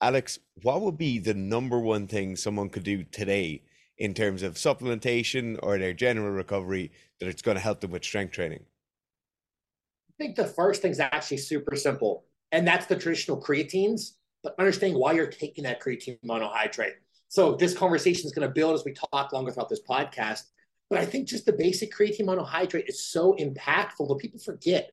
Alex, what would be the number one thing someone could do today in terms of supplementation or their general recovery that it's going to help them with strength training? I think the first thing is actually super simple, and that's the traditional creatines, but understanding why you're taking that creatine monohydrate. So this conversation is going to build as we talk longer throughout this podcast, but I think just the basic creatine monohydrate is so impactful that people forget.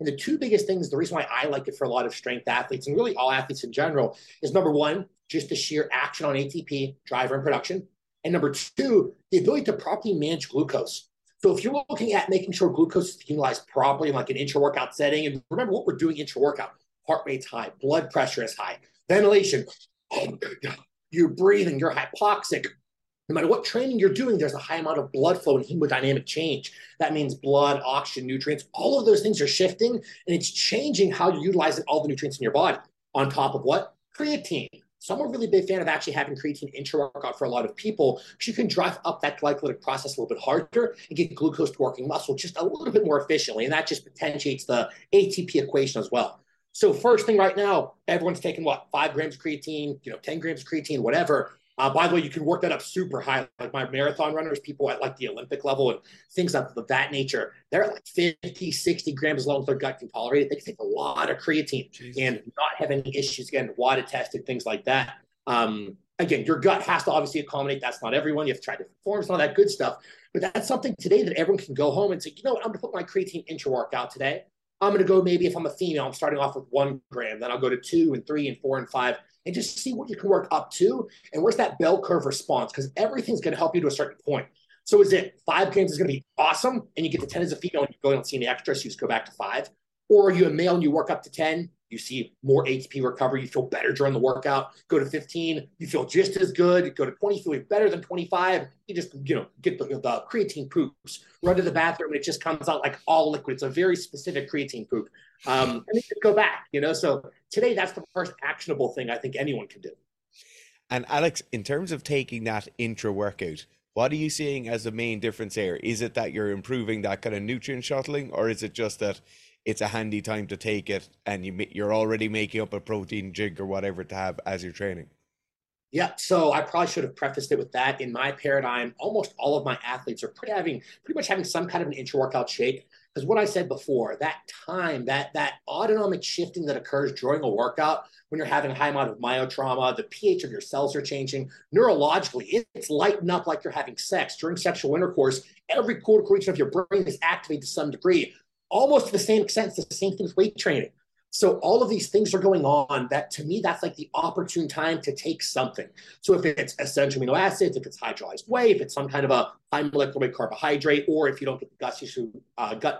And the two biggest things, the reason why I like it for a lot of strength athletes and really all athletes in general is number one, just the sheer action on ATP, driver and production. And number two, the ability to properly manage glucose. So if you're looking at making sure glucose is utilized properly in like an intra-workout setting, and remember what we're doing intra-workout, heart rate's high, blood pressure is high, ventilation, you're breathing, you're hypoxic. No matter what training you're doing, there's a high amount of blood flow and hemodynamic change. That means blood, oxygen, nutrients, all of those things are shifting, and it's changing how you're utilizing all the nutrients in your body on top of what? Creatine. So I'm a really big fan of actually having creatine intra-workout for a lot of people because you can drive up that glycolytic process a little bit harder and get glucose to working muscle just a little bit more efficiently, and that just potentiates the ATP equation as well. So first thing right now, everyone's taking what? 5 grams of creatine, 10 grams of creatine, whatever. By the way, you can work that up super high. Like my marathon runners, people at like the Olympic level and things of that nature, they're at like 50, 60 grams as long as their gut can tolerate it. They can take a lot of creatine and not have any issues. Again, WADA tested, things like that. Again, your gut has to obviously accommodate. That's not everyone. You have to try different forms and all that good stuff. But that's something today that everyone can go home and say, you know what, I'm going to put my creatine intra-workout today. I'm going to go, maybe if I'm a female, I'm starting off with 1 gram, then I'll go to 2 and 3 and 4 and 5 and just see what you can work up to and where's that bell curve response, because everything's going to help you to a certain point. So is it 5 grams is going to be awesome and you get to 10 as a female and you go and don't see any extra, so you just go back to 5? Or are you a male and you work up to 10, you see more ATP recovery, you feel better during the workout, go to 15, you feel just as good, go to 20, feel better than 25, you just, get the creatine poops, run to the bathroom, and it just comes out like all liquid. It's a very specific creatine poop. And then you go back, so today that's the first actionable thing I think anyone can do. And Alex, in terms of taking that intra-workout, what are you seeing as the main difference here? Is it that you're improving that kind of nutrient shuttling, or is it just that it's a handy time to take it and you're already making up a protein jig or whatever to have as you're training? Yeah, so I probably should have prefaced it with that. In my paradigm, almost all of my athletes are pretty much having some kind of an intra-workout shake, because what I said before, that time, that autonomic shifting that occurs during a workout when you're having a high amount of myotrauma, the pH of your cells are changing. Neurologically, it's lighting up like you're having sex. During sexual intercourse, every cortical region of your brain is activated to some degree. Almost to the same extent, it's the same thing with weight training. So all of these things are going on that, to me, that's like the opportune time to take something. So if it's essential amino acids, if it's hydrolyzed whey, if it's some kind of a high molecular weight carbohydrate, or if you don't get the gut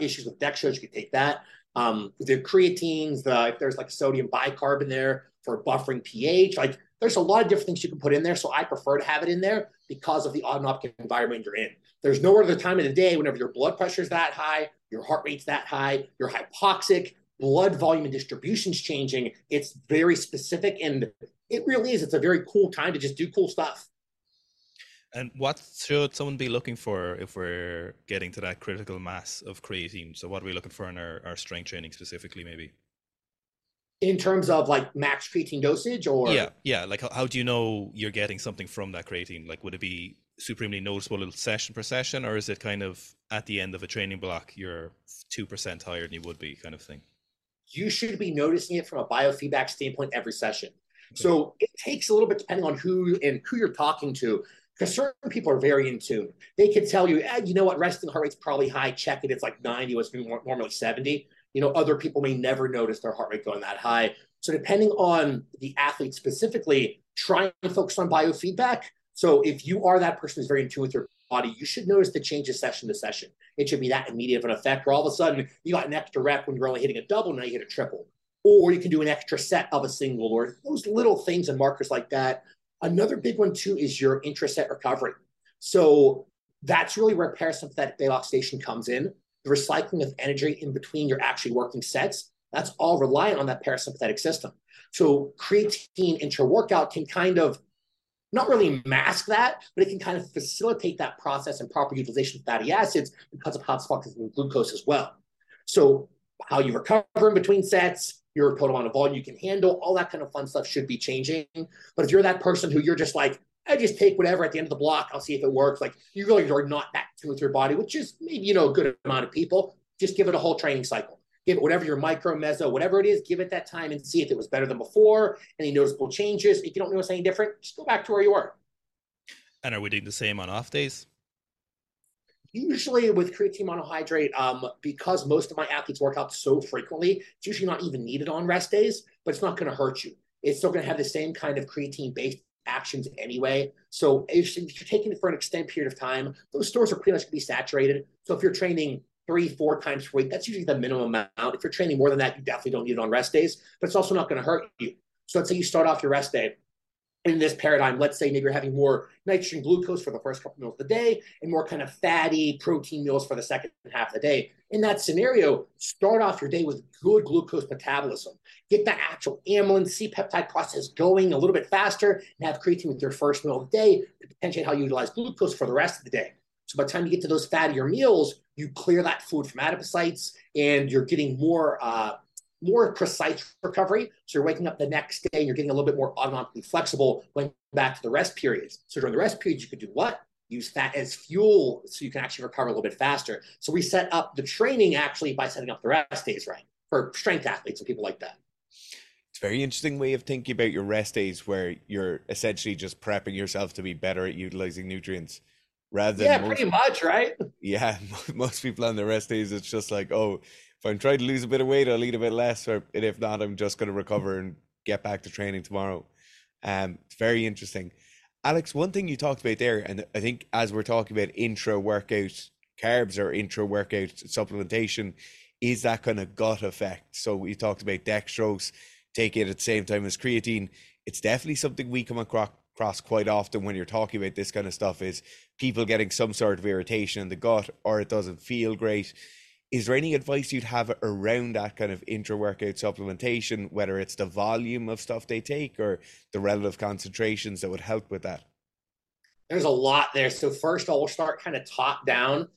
issues with dextrose, you can take that. The creatines, if there's like sodium bicarb in there for buffering pH, like there's a lot of different things you can put in there. So I prefer to have it in there because of the autonomic environment you're in. There's no other time of the day whenever your blood pressure is that high, your heart rate's that high, you're hypoxic, blood volume and distribution's changing. It's very specific, and it really is. It's a very cool time to just do cool stuff. And what should someone be looking for if we're getting to that critical mass of creatine? So what are we looking for in our strength training specifically, maybe? In terms of like max creatine dosage or? Yeah. Like how do you know you're getting something from that creatine? Like would it be supremely noticeable little session per session, or is it kind of at the end of a training block, you're 2% higher than you would be kind of thing? You should be noticing it from a biofeedback standpoint every session. Okay. So it takes a little bit depending on who you're talking to, because certain people are very in tune. They could tell you, you know what, resting heart rate's probably high, check it, it's like 90, it's normally 70. Other people may never notice their heart rate going that high. So depending on the athlete specifically, try and focus on biofeedback. So if you are that person who's very in tune with your body, you should notice the changes session to session. It should be that immediate of an effect where all of a sudden you got an extra rep when you're only hitting a double, now you hit a triple. Or you can do an extra set of a single, or those little things and markers like that. Another big one too is your intra-set recovery. So that's really where parasympathetic beta oxidation comes in. The recycling of energy in between your actually working sets, that's all reliant on that parasympathetic system. So creatine intra-workout can kind of not really mask that, but it can kind of facilitate that process and proper utilization of fatty acids because of hot spots and glucose as well. So how you recover in between sets, your total amount of volume you can handle, all that kind of fun stuff should be changing. But if you're that person who you're just like, I just take whatever at the end of the block, I'll see if it works. Like, you really are not that tuned with your body, which is maybe, you know, a good amount of people. Just give it a whole training cycle. Give it whatever your micro, meso, whatever it is, give it that time and see if it was better than before. Any noticeable changes. If you don't notice any different, just go back to where you were. And are we doing the same on off days? Usually with creatine monohydrate, because most of my athletes work out so frequently, it's usually not even needed on rest days, but it's not going to hurt you. It's still going to have the same kind of creatine-based actions anyway. So if you're taking it for an extended period of time, those stores are pretty much going to be saturated. So if you're training 3-4 times per week, that's usually the minimum amount. If you're training more than that, you definitely don't need it on rest days, but it's also not going to hurt you. So let's say you start off your rest day in this paradigm. Let's say maybe you're having more nitrogen glucose for the first couple meals of the day and more kind of fatty protein meals for the second half of the day. In that scenario, start off your day with good glucose metabolism. Get that actual amylin C-peptide process going a little bit faster and have creatine with your first meal of the day, potentially how you utilize glucose for the rest of the day. So by the time you get to those fattier meals, you clear that food from adipocytes and you're getting more precise recovery. So you're waking up the next day and you're getting a little bit more autonomically flexible when back to the rest periods. So during the rest periods, you could do what? Use fat as fuel so you can actually recover a little bit faster. So we set up the training actually by setting up the rest days, right? For strength athletes and people like that. It's a very interesting way of thinking about your rest days where you're essentially just prepping yourself to be better at utilizing nutrients. Rather than pretty much, right? Yeah, most people on the rest days, it's just like, oh, if I'm trying to lose a bit of weight, I'll eat a bit less, or if not, I'm just going to recover and get back to training tomorrow. It's very interesting. Alex, one thing you talked about there, and I think as we're talking about intra-workout carbs or intra-workout supplementation, is that kind of gut effect. So we talked about dextrose, take it at the same time as creatine. It's definitely something we come across quite often when you're talking about this kind of stuff, is people getting some sort of irritation in the gut, or it doesn't feel great. Is there any advice you'd have around that kind of intra-workout supplementation, whether it's the volume of stuff they take or the relative concentrations that would help with that? There's a lot there. So first I'll start kind of top down.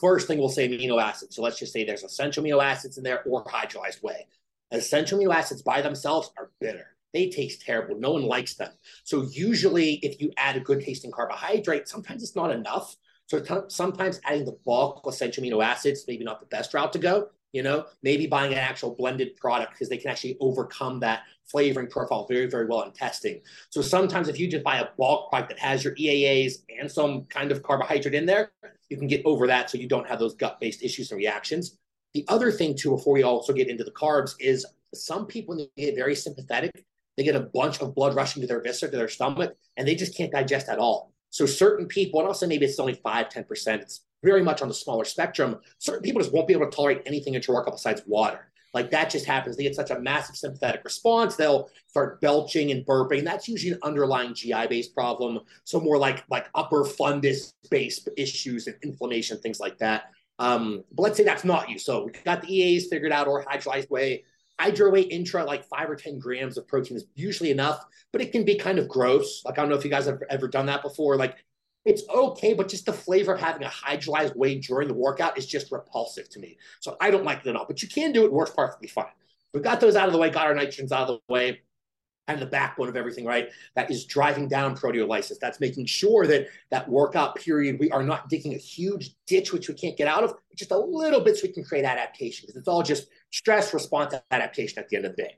First thing we'll say amino acids. So let's just say there's essential amino acids in there or hydrolyzed whey. Essential amino acids by themselves are bitter. They taste terrible. No one likes them. So usually if you add a good tasting carbohydrate, sometimes it's not enough. So sometimes adding the bulk essential amino acids, maybe not the best route to go, you know, maybe buying an actual blended product because they can actually overcome that flavoring profile very, very well in testing. So sometimes if you just buy a bulk product that has your EAAs and some kind of carbohydrate in there, you can get over that so you don't have those gut-based issues and reactions. The other thing too, before we also get into the carbs, is some people, when they get very sympathetic, they get a bunch of blood rushing to their viscera, to their stomach, and they just can't digest at all. So certain people, and also maybe it's only 5, 10%, it's very much on the smaller spectrum, certain people just won't be able to tolerate anything intra-workout besides water. Like that just happens. They get such a massive sympathetic response, they'll start belching and burping. That's usually an underlying GI-based problem. So more like upper fundus-based issues and inflammation, things like that. But let's say that's not you. So we've got the EAs figured out, or hydrolyzed whey. Hydro weight intra, like 5 or 10 grams of protein is usually enough, but it can be kind of gross. Like, I don't know if you guys have ever done that before. Like, it's okay, but just the flavor of having a hydrolyzed whey during the workout is just repulsive to me. So I don't like it at all, but you can do it. Works perfectly fine. We got those out of the way, got our nitrogens out of the way, and the backbone of everything, right? That is driving down proteolysis. That's making sure that that workout period, we are not digging a huge ditch, which we can't get out of, just a little bit so we can create adaptation. Because it's all just stress response adaptation at the end of the day.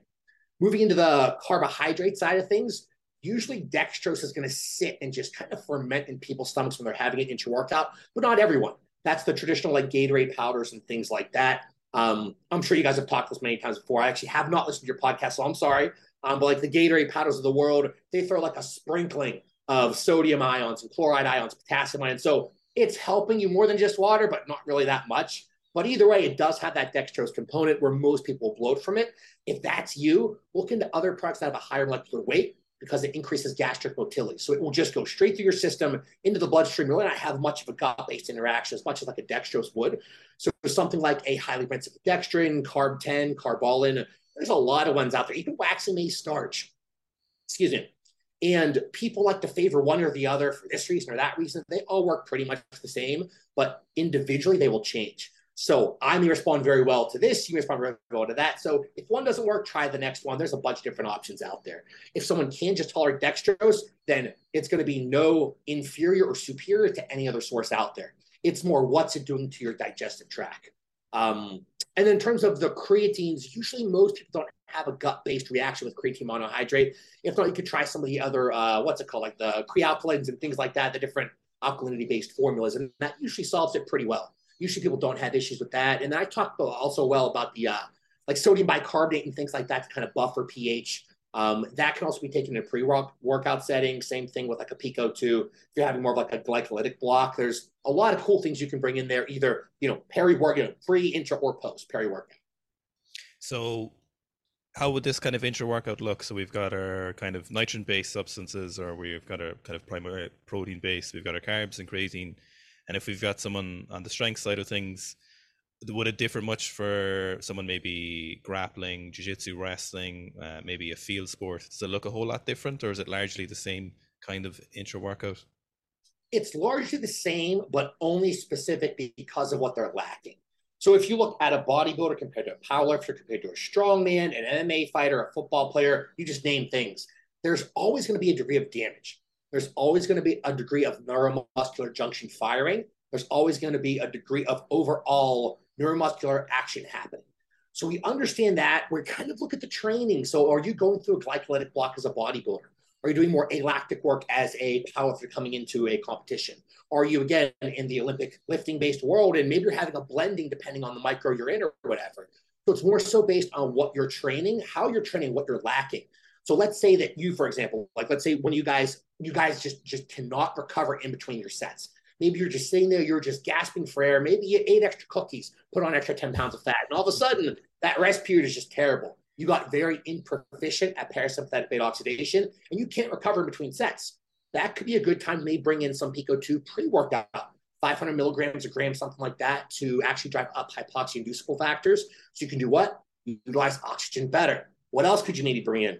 Moving into the carbohydrate side of things, usually dextrose is going to sit and just kind of ferment in people's stomachs when they're having it intra-workout, but not everyone. That's the traditional like Gatorade powders and things like that. I'm sure you guys have talked this many times before. I actually have not listened to your podcast, so I'm sorry. But like the Gatorade powders of the world, they throw like a sprinkling of sodium ions and chloride ions, potassium ions. So it's helping you more than just water, but not really that much. But either way, it does have that dextrose component where most people bloat from it. If that's you, look into other products that have a higher molecular weight because it increases gastric motility. So it will just go straight through your system into the bloodstream. You'll really not have much of a gut-based interaction as much as like a dextrose would. So something like a highly principled dextrin, carb 10, carbolin. There's a lot of ones out there, even waxy maize starch, excuse me. And people like to favor one or the other for this reason or that reason. They all work pretty much the same, but individually they will change. So I may respond very well to this, you may respond very well to that. So if one doesn't work, try the next one. There's a bunch of different options out there. If someone can just tolerate dextrose, then it's going to be no inferior or superior to any other source out there. It's more what's it doing to your digestive tract. And then in terms of the creatines, usually most people don't have a gut-based reaction with creatine monohydrate. If not, you could try some of the other, like the crealkalines and things like that, the different alkalinity-based formulas, and that usually solves it pretty well. Usually people don't have issues with that. And then I talked also well about the like sodium bicarbonate and things like that to kind of buffer pH. That can also be taken in a pre-workout setting. Same thing with like a PICO2. If you're having more of like a glycolytic block, there's a lot of cool things you can bring in there, either, you know, pre, intra, or post peri-workout. So how would this kind of intra-workout look? So we've got our kind of nitrogen-based substances, or we've got our kind of primary protein-based, we've got our carbs and creatine. And if we've got someone on the strength side of things, would it differ much for someone maybe grappling, jiu-jitsu, wrestling, maybe a field sport? Does it look a whole lot different, or is it largely the same kind of intra-workout? It's largely the same, but only specific because of what they're lacking. So if you look at a bodybuilder compared to a powerlifter, compared to a strongman, an MMA fighter, a football player, you just name things, there's always going to be a degree of damage. There's always going to be a degree of neuromuscular junction firing. There's always going to be a degree of overall neuromuscular action happening. So we understand that. We kind of look at the training. So are you going through a glycolytic block as a bodybuilder? Are you doing more alactic work as a powerlifter coming into a competition? Are you, again, in the Olympic lifting-based world, and maybe you're having a blending depending on the micro you're in or whatever? So it's more so based on what you're training, how you're training, what you're lacking. So let's say that you, for example, like let's say when you guys just cannot recover in between your sets. Maybe you're just sitting there, you're just gasping for air. Maybe you ate extra cookies, put on extra 10 pounds of fat. And all of a sudden, that rest period is just terrible. You got very improficient at parasympathetic beta oxidation, and you can't recover in between sets. That could be a good time to maybe bring in some PICO2 pre-workout, 500 milligrams a gram, something like that, to actually drive up hypoxia-inducible factors. So you can do what? You utilize oxygen better. What else could you maybe bring in?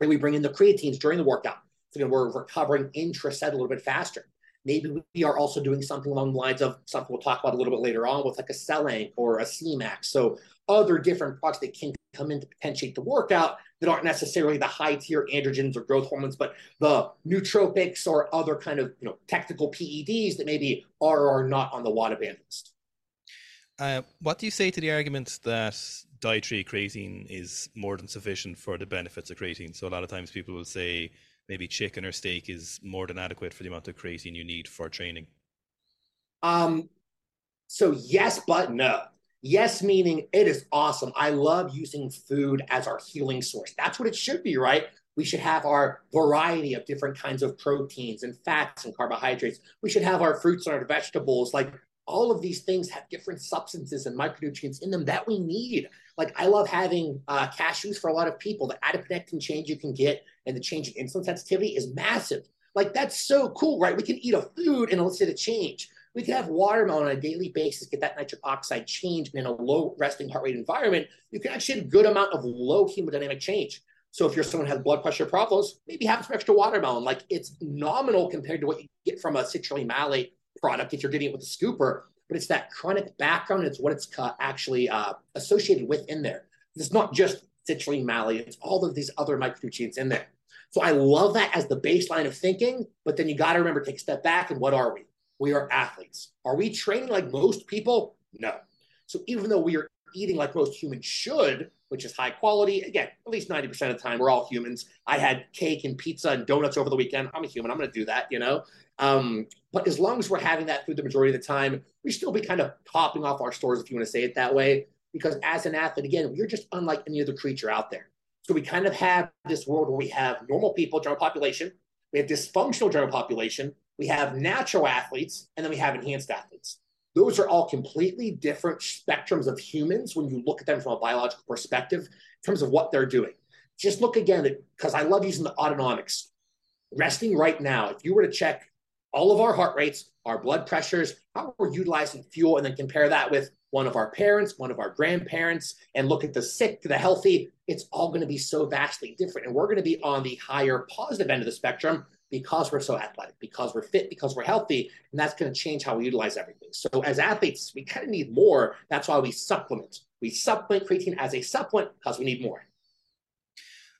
Maybe we bring in the creatines during the workout. So then we're recovering intra-set a little bit faster. Maybe we are also doing something along the lines of something we'll talk about a little bit later on with like a Selank or a Semax. So other different products that can come in to potentiate the workout that aren't necessarily the high-tier androgens or growth hormones, but the nootropics or other kind of, you know, technical PEDs that maybe are or are not on the WADA banned list. What do you say to the argument that dietary creatine is more than sufficient for the benefits of creatine? So a lot of times people will say maybe chicken or steak is more than adequate for the amount of creatine you need for training. So yes, but no. Yes, meaning it is awesome. I love using food as our healing source. That's what it should be, right? We should have our variety of different kinds of proteins and fats and carbohydrates. We should have our fruits and our vegetables. Like, all of these things have different substances and micronutrients in them that we need. Like, I love having cashews for a lot of people. The adiponectin change you can get and the change in insulin sensitivity is massive. Like, that's so cool, right? We can eat a food and elicit a change. We can have watermelon on a daily basis, get that nitric oxide change, and in a low resting heart rate environment, you can actually have a good amount of low hemodynamic change. So if you're someone who has blood pressure problems, maybe have some extra watermelon. Like, it's nominal compared to what you get from a citrulline malate product if you're getting it with a scooper, but it's that chronic background. It's what it's actually associated with in there. It's not just citrulline malate, it's all of these other micronutrients in there. So I love that as the baseline of thinking, but then you got to remember, take a step back, and what are we? We are athletes. Are we training like most people? No. So even though we are eating like most humans should, which is high quality, again, at least 90% of the time, we're all humans. I had cake and pizza and donuts over the weekend. I'm a human. I'm going to do that, you know? But as long as we're having that food the majority of the time, we still be kind of topping off our stores, if you want to say it that way, because as an athlete, again, we're just unlike any other creature out there. So we kind of have this world where we have normal people, general population, we have dysfunctional general population, we have natural athletes, and then we have enhanced athletes. Those are all completely different spectrums of humans when you look at them from a biological perspective in terms of what they're doing. Just look again, because I love using the autonomics. Resting right now, if you were to check all of our heart rates, our blood pressures, how we're utilizing fuel, and then compare that with one of our parents, one of our grandparents, and look at the sick to the healthy, it's all going to be so vastly different. And we're going to be on the higher positive end of the spectrum because we're so athletic, because we're fit, because we're healthy, and that's going to change how we utilize everything. So as athletes, we kind of need more. That's why we supplement. We supplement creatine as a supplement because we need more.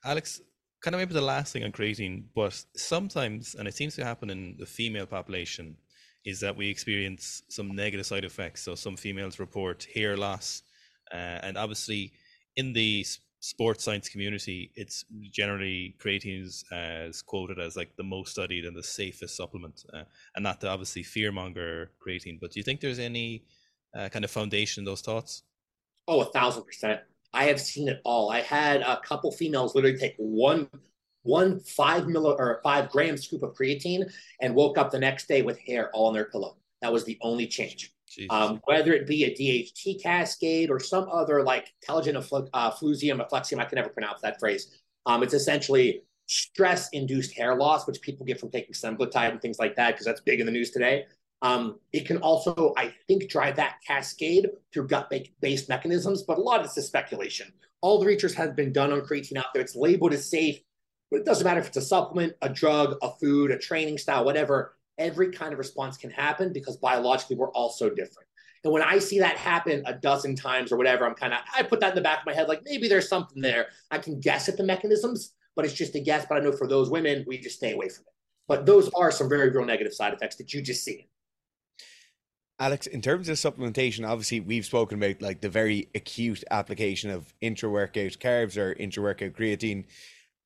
Alex, kind of maybe the last thing on creatine, but sometimes, and it seems to happen in the female population, is that we experience some negative side effects. So some females report hair loss, and obviously in the sports science community, it's generally creatine is quoted as like the most studied and the safest supplement, and not to obviously fearmonger creatine, but do you think there's any kind of foundation in those thoughts? Oh, 1,000%. I have seen it all. I had a couple females literally take one 5 gram scoop of creatine and woke up the next day with hair all on their pillow. That was the only change. Whether it be a DHT cascade or some other like telogen effluxium, I can never pronounce that phrase. It's essentially stress-induced hair loss, which people get from taking semaglutide and things like that, because that's big in the news today. It can also, I think, drive that cascade through gut-based mechanisms, but a lot of it's just speculation. All the research has been done on creatine out there. It's labeled as safe, but it doesn't matter if it's a supplement, a drug, a food, a training style, whatever. Every kind of response can happen because biologically we're all so different. And when I see that happen a dozen times or whatever, I'm kind of, I put that in the back of my head, like maybe there's something there. I can guess at the mechanisms, but it's just a guess. But I know for those women, we just stay away from it. But those are some very real negative side effects that you just see. Alex, in terms of supplementation, obviously we've spoken about like the very acute application of intra-workout carbs or intra-workout creatine.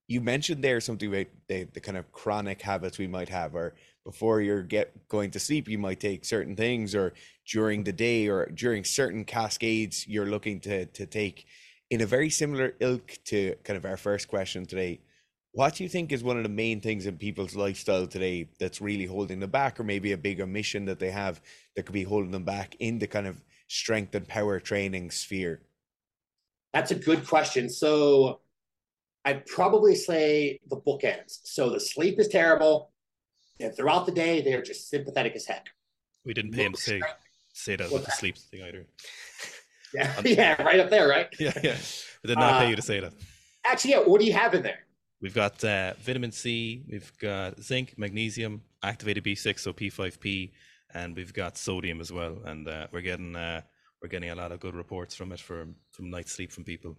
You mentioned there something about the kind of chronic habits we might have, or before you're going to sleep, you might take certain things, or during the day or during certain cascades, you're looking to take. In a very similar ilk to kind of our first question today, what do you think is one of the main things in people's lifestyle today that's really holding them back, or maybe a big omission that they have that could be holding them back in the kind of strength and power training sphere? That's a good question. So I'd probably say the bookends. So the sleep is terrible. And throughout the day, they're just sympathetic as heck. We didn't pay him to say that with the sleep thing either. Yeah, yeah, right up there, right? Yeah, yeah. We did not pay you to say that. Actually, yeah, what do you have in there? We've got vitamin C, we've got zinc, magnesium, activated B6, so P5P, and we've got sodium as well. And we're getting a lot of good reports from it from night's sleep from people.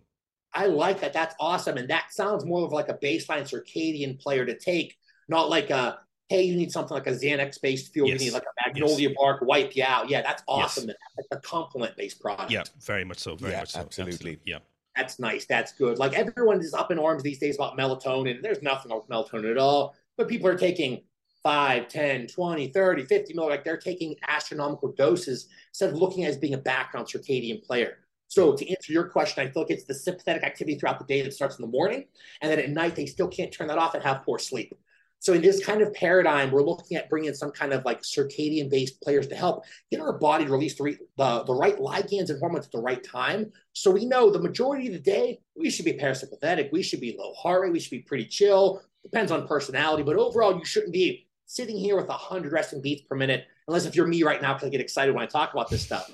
I like that. That's awesome. And that sounds more of like a baseline circadian player to take, not like a, hey, you need something like a Xanax-based fuel. Yes. You need like a magnolia bark, wipe you out. Yeah, that's awesome. Yes. That's like a complement-based product. Yeah, very much so. Very much so. Absolutely. Yeah. That's nice. That's good. Like everyone is up in arms these days about melatonin. There's nothing wrong with melatonin at all. But people are taking 5, 10, 20, 30, 50 mil. Like they're taking astronomical doses instead of looking at it as being a background circadian player. So to answer your question, I feel like it's the sympathetic activity throughout the day that starts in the morning, and then at night they still can't turn that off and have poor sleep. So in this kind of paradigm, we're looking at bringing some kind of like circadian-based players to help get our body to release the right ligands and hormones at the right time. So we know the majority of the day, we should be parasympathetic. We should be low heart rate. We should be pretty chill. Depends on personality. But overall, you shouldn't be sitting here with 100 resting beats per minute, unless if you're me right now because I get excited when I talk about this stuff.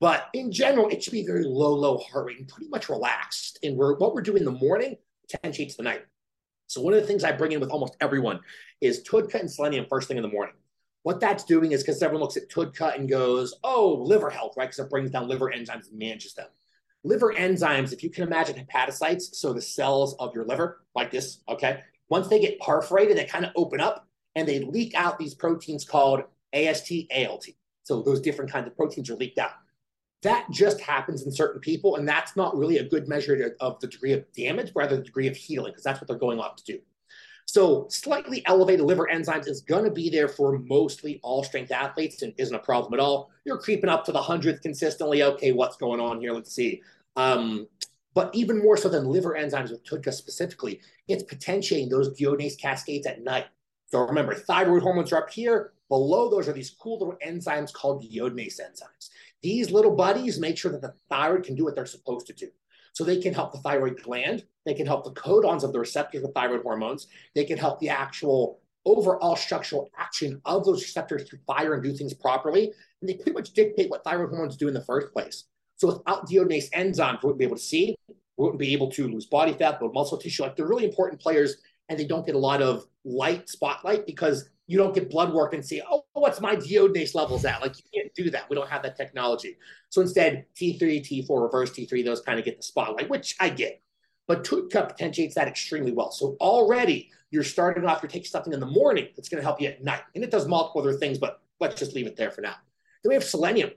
But in general, it should be very low heart rate and pretty much relaxed. And what we're doing in the morning potentiates to the night. So one of the things I bring in with almost everyone is TUDCA and selenium first thing in the morning. What that's doing is because everyone looks at TUDCA and goes, oh, liver health, right? Because it brings down liver enzymes and manages them. Liver enzymes, if you can imagine hepatocytes, so the cells of your liver like this, okay? Once they get perforated, they kind of open up and they leak out these proteins called AST, ALT. So those different kinds of proteins are leaked out. That just happens in certain people, and that's not really a good measure of the degree of damage, rather the degree of healing, because that's what they're going off to do. So slightly elevated liver enzymes is going to be there for mostly all strength athletes and isn't a problem at all. You're creeping up to the 100th consistently. Okay, what's going on here? Let's see. But even more so than liver enzymes with TUDCA specifically, it's potentiating those deiodinase cascades at night. So remember, thyroid hormones are up here. Below those are these cool little enzymes called deiodinase enzymes. These little buddies make sure that the thyroid can do what they're supposed to do. So they can help the thyroid gland. They can help the codons of the receptors of thyroid hormones. They can help the actual overall structural action of those receptors to fire and do things properly. And they pretty much dictate what thyroid hormones do in the first place. So without deiodinase enzymes, we wouldn't be able to see. We wouldn't be able to lose body fat, build muscle tissue. Like they're really important players. and they don't get a lot of light, spotlight, because you don't get blood work and see, oh, what's my deodorinase levels at? Like, you can't do that. We don't have that technology. So instead, T3, T4, reverse T3, those kind of get the spotlight, which I get. But TUDCA potentiates that extremely well. So already you're starting off, you're taking something in the morning that's going to help you at night. And it does multiple other things, but let's just leave it there for now. Then we have selenium.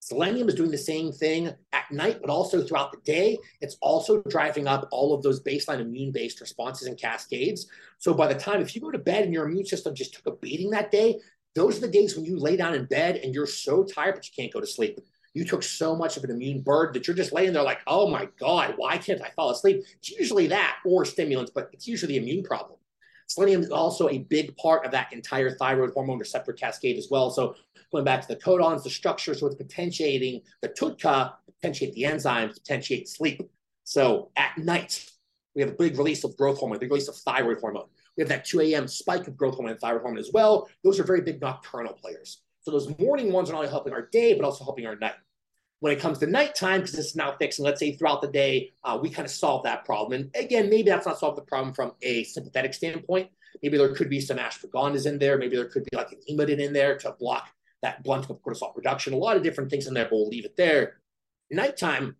Selenium is doing the same thing at night, but also throughout the day. It's also driving up all of those baseline immune-based responses and cascades. So by the time, if you go to bed and your immune system just took a beating that day, those are the days when you lay down in bed and you're so tired, but you can't go to sleep. You took so much of an immune burden that you're just laying there like, oh my God, why can't I fall asleep? It's usually that or stimulants, but it's usually the immune problem. Selenium is also a big part of that entire thyroid hormone receptor cascade as well. So going back to the codons, the structure, so it's potentiating the TUDCA, potentiate the enzymes, potentiate sleep. So at night, we have a big release of growth hormone, big release of thyroid hormone. We have that 2 a.m. spike of growth hormone and thyroid hormone as well. Those are very big nocturnal players. So those morning ones are not only helping our day, but also helping our night. When it comes to nighttime, because this is now fixed, and let's say throughout the day, we kind of solve that problem. And again, maybe that's not solved the problem from a sympathetic standpoint. Maybe there could be some ashwagandhas in there. Maybe there could be like an emodin in there to block that blunt of cortisol production. A lot of different things in there, but we'll leave it there. Nighttime,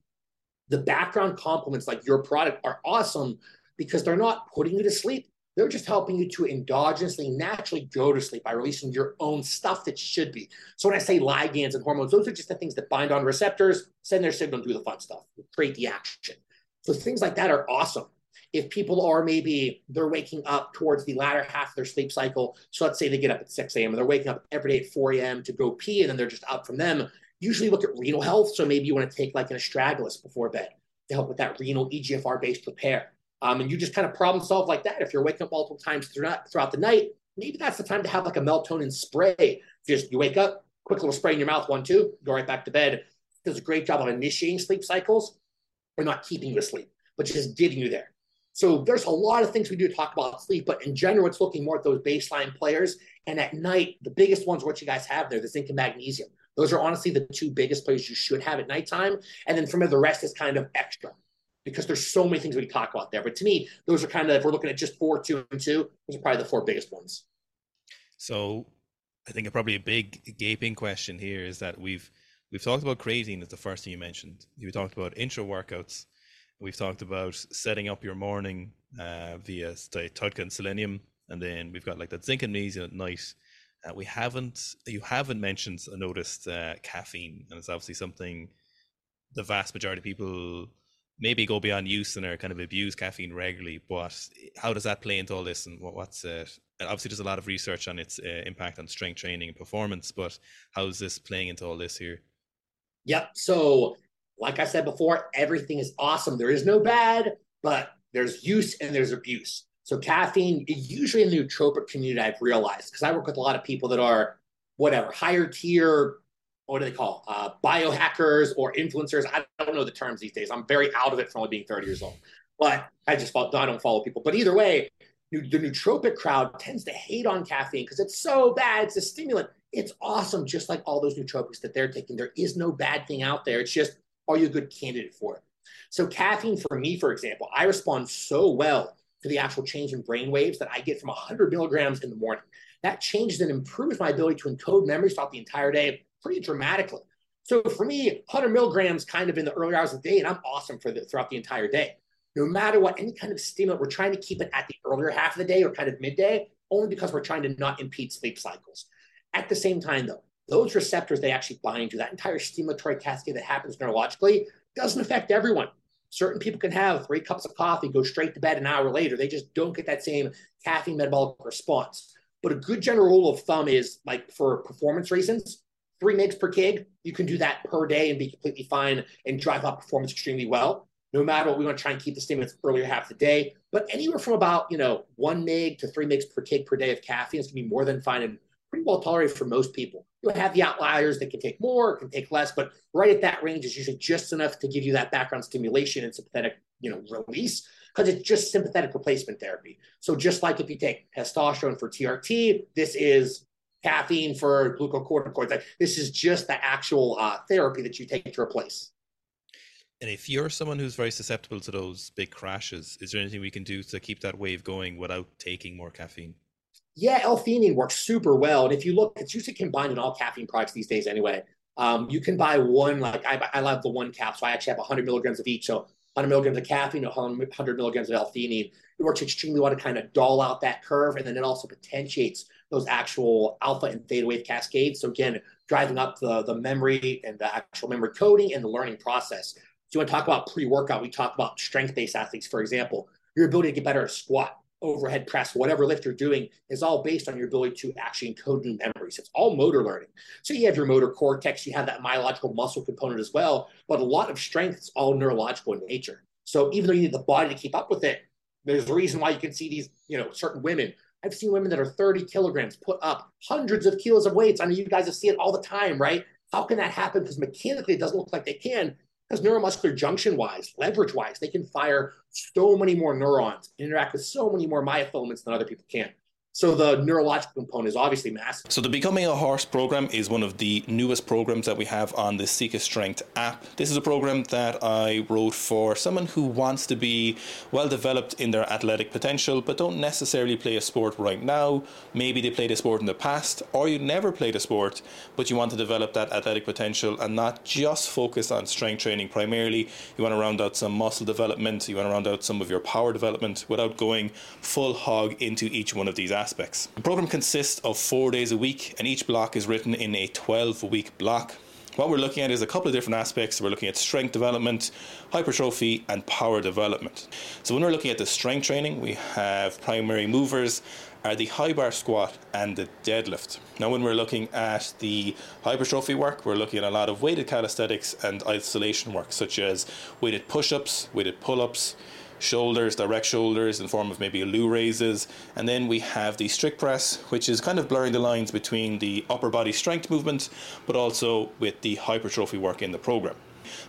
the background complements like your product are awesome because they're not putting you to sleep. They're just helping you to endogenously, naturally go to sleep by releasing your own stuff that should be. So when I say ligands and hormones, those are just the things that bind on receptors, send their signal, do the fun stuff, create the action. So things like that are awesome. If people are maybe, they're waking up towards the latter half of their sleep cycle. So let's say they get up at 6 a.m. and they're waking up every day at 4 a.m. to go pee, and then they're just up from them. Usually look at renal health. So maybe you want to take like an astragalus before bed to help with that renal EGFR-based repair. And you just kind of problem solve like that. If you're waking up multiple times throughout the night, maybe that's the time to have like a melatonin spray. Just you wake up, quick little spray in your mouth, 1, 2, go right back to bed. It does a great job of initiating sleep cycles. We're not keeping you asleep, but just getting you there. So there's a lot of things we do to talk about sleep, but in general, it's looking more at those baseline players. And at night, the biggest ones, what you guys have there, the zinc and magnesium. Those are honestly the 2 biggest players you should have at nighttime. And then from there, the rest is kind of extra, because there's so many things we can talk about there. But to me, those are kind of, if we're looking at just 4, 2, and 2, those are probably the 4 biggest ones. So I think probably a big gaping question here is that we've talked about creatine as the first thing you mentioned. You talked about intra workouts. We've talked about setting up your morning via the TUDCA and selenium. And then we've got like that zinc and magnesium at night. You haven't mentioned or noticed caffeine. And it's obviously something the vast majority of people maybe go beyond use and are kind of abuse caffeine regularly, but how does that play into all this? And obviously there's a lot of research on its impact on strength training and performance, but how is this playing into all this here? Yep. So like I said before, everything is awesome. There is no bad, but there's use and there's abuse. So caffeine, usually in the nootropic community, I've realized, because I work with a lot of people that are whatever, higher tier, what do they call, biohackers or influencers. I don't know the terms these days. I'm very out of it from only being 30 years old, but I don't follow people. But either way, the nootropic crowd tends to hate on caffeine because it's so bad. It's a stimulant. It's awesome. Just like all those nootropics that they're taking, there is no bad thing out there. It's just, are you a good candidate for it? So caffeine for me, for example, I respond so well to the actual change in brain waves that I get from 100 milligrams in the morning. That changes and improves my ability to encode memories throughout the entire day pretty dramatically. So for me, 100 milligrams kind of in the early hours of the day, and I'm awesome for throughout the entire day. No matter what, any kind of stimulant, we're trying to keep it at the earlier half of the day or kind of midday, only because we're trying to not impede sleep cycles. At the same time, though, those receptors, they actually bind to that entire stimulatory cascade that happens neurologically doesn't affect everyone. Certain people can have 3 cups of coffee, go straight to bed an hour later. They just don't get that same caffeine metabolic response. But a good general rule of thumb is, like, for performance reasons, 3 mg/kg, you can do that per day and be completely fine and drive up performance extremely well. No matter what, we want to try and keep the stimulants earlier half of the day, but anywhere from about, 1 mg to 3 mg/kg per day of caffeine is going to be more than fine and pretty well tolerated for most people. You'll have the outliers that can take more, can take less, but right at that range is usually just enough to give you that background stimulation and sympathetic, release, because it's just sympathetic replacement therapy. So just like if you take testosterone for TRT, this is caffeine for glucocorticoids. Like, this is just the actual therapy that you take to replace. And if you're someone who's very susceptible to those big crashes, is there anything we can do to keep that wave going without taking more caffeine? Yeah, L-theanine works super well. And if you look, it's usually combined in all caffeine products these days anyway. You can buy one, like I love the one cap, so I actually have 100 milligrams of each. So 100 milligrams of caffeine, 100 milligrams of L-theanine. It works extremely well to kind of dull out that curve, and then it also potentiates those actual alpha and theta wave cascades. So again, driving up the memory and the actual memory coding and the learning process. So you want to talk about pre-workout, we talk about strength-based athletes, for example. Your ability to get better at squat, overhead press, whatever lift you're doing is all based on your ability to actually encode new memories. It's all motor learning. So you have your motor cortex, you have that myological muscle component as well, but a lot of strength is all neurological in nature. So even though you need the body to keep up with it, there's a reason why you can see these, you know, certain women. I've seen women that are 30 kilograms put up hundreds of kilos of weights. I mean, you guys have seen it all the time, right? How can that happen? Because mechanically it doesn't look like they can, because neuromuscular junction-wise, leverage-wise, they can fire so many more neurons and interact with so many more myofilaments than other people can. So the neurological component is obviously massive. So the Becoming a Horse program is one of the newest programs that we have on the Sika Strength app. This is a program that I wrote for someone who wants to be well-developed in their athletic potential, but don't necessarily play a sport right now. Maybe they played a sport in the past, or you never played a sport, but you want to develop that athletic potential and not just focus on strength training primarily. You want to round out some muscle development. You want to round out some of your power development without going full hog into each one of these aspects. The program consists of 4 days a week, and each block is written in a 12-week block. What we're looking at is a couple of different aspects. We're looking at strength development, hypertrophy, and power development. So when we're looking at the strength training, we have primary movers are the high bar squat and the deadlift. Now, when we're looking at the hypertrophy work, we're looking at a lot of weighted calisthenics and isolation work, such as weighted push-ups, weighted pull-ups, shoulders, direct shoulders in form of maybe Lu raises. And then we have the strict press, which is kind of blurring the lines between the upper body strength movement, but also with the hypertrophy work in the program.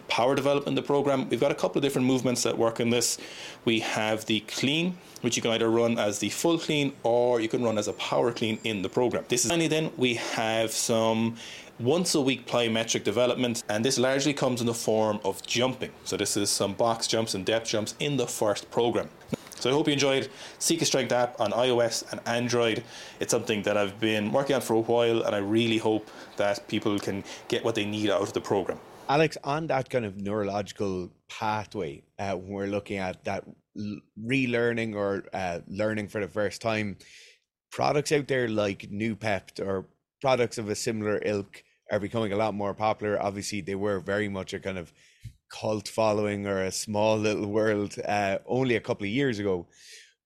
Power development, the program, we've got a couple of different movements that work in this. We have the clean, which you can either run as the full clean or you can run as a power clean in the program. This is only then we have some once a week plyometric development, and this largely comes in the form of jumping. So this is some box jumps and depth jumps in the first program. So I hope you enjoyed Sika Strength app on iOS and Android. It's something that I've been working on for a while, and I really hope that people can get what they need out of the program. Alex, on that kind of neurological pathway, when we're looking at that relearning or learning for the first time, products out there like NuPept or products of a similar ilk are becoming a lot more popular. Obviously, they were very much a kind of cult following or a small little world only a couple of years ago.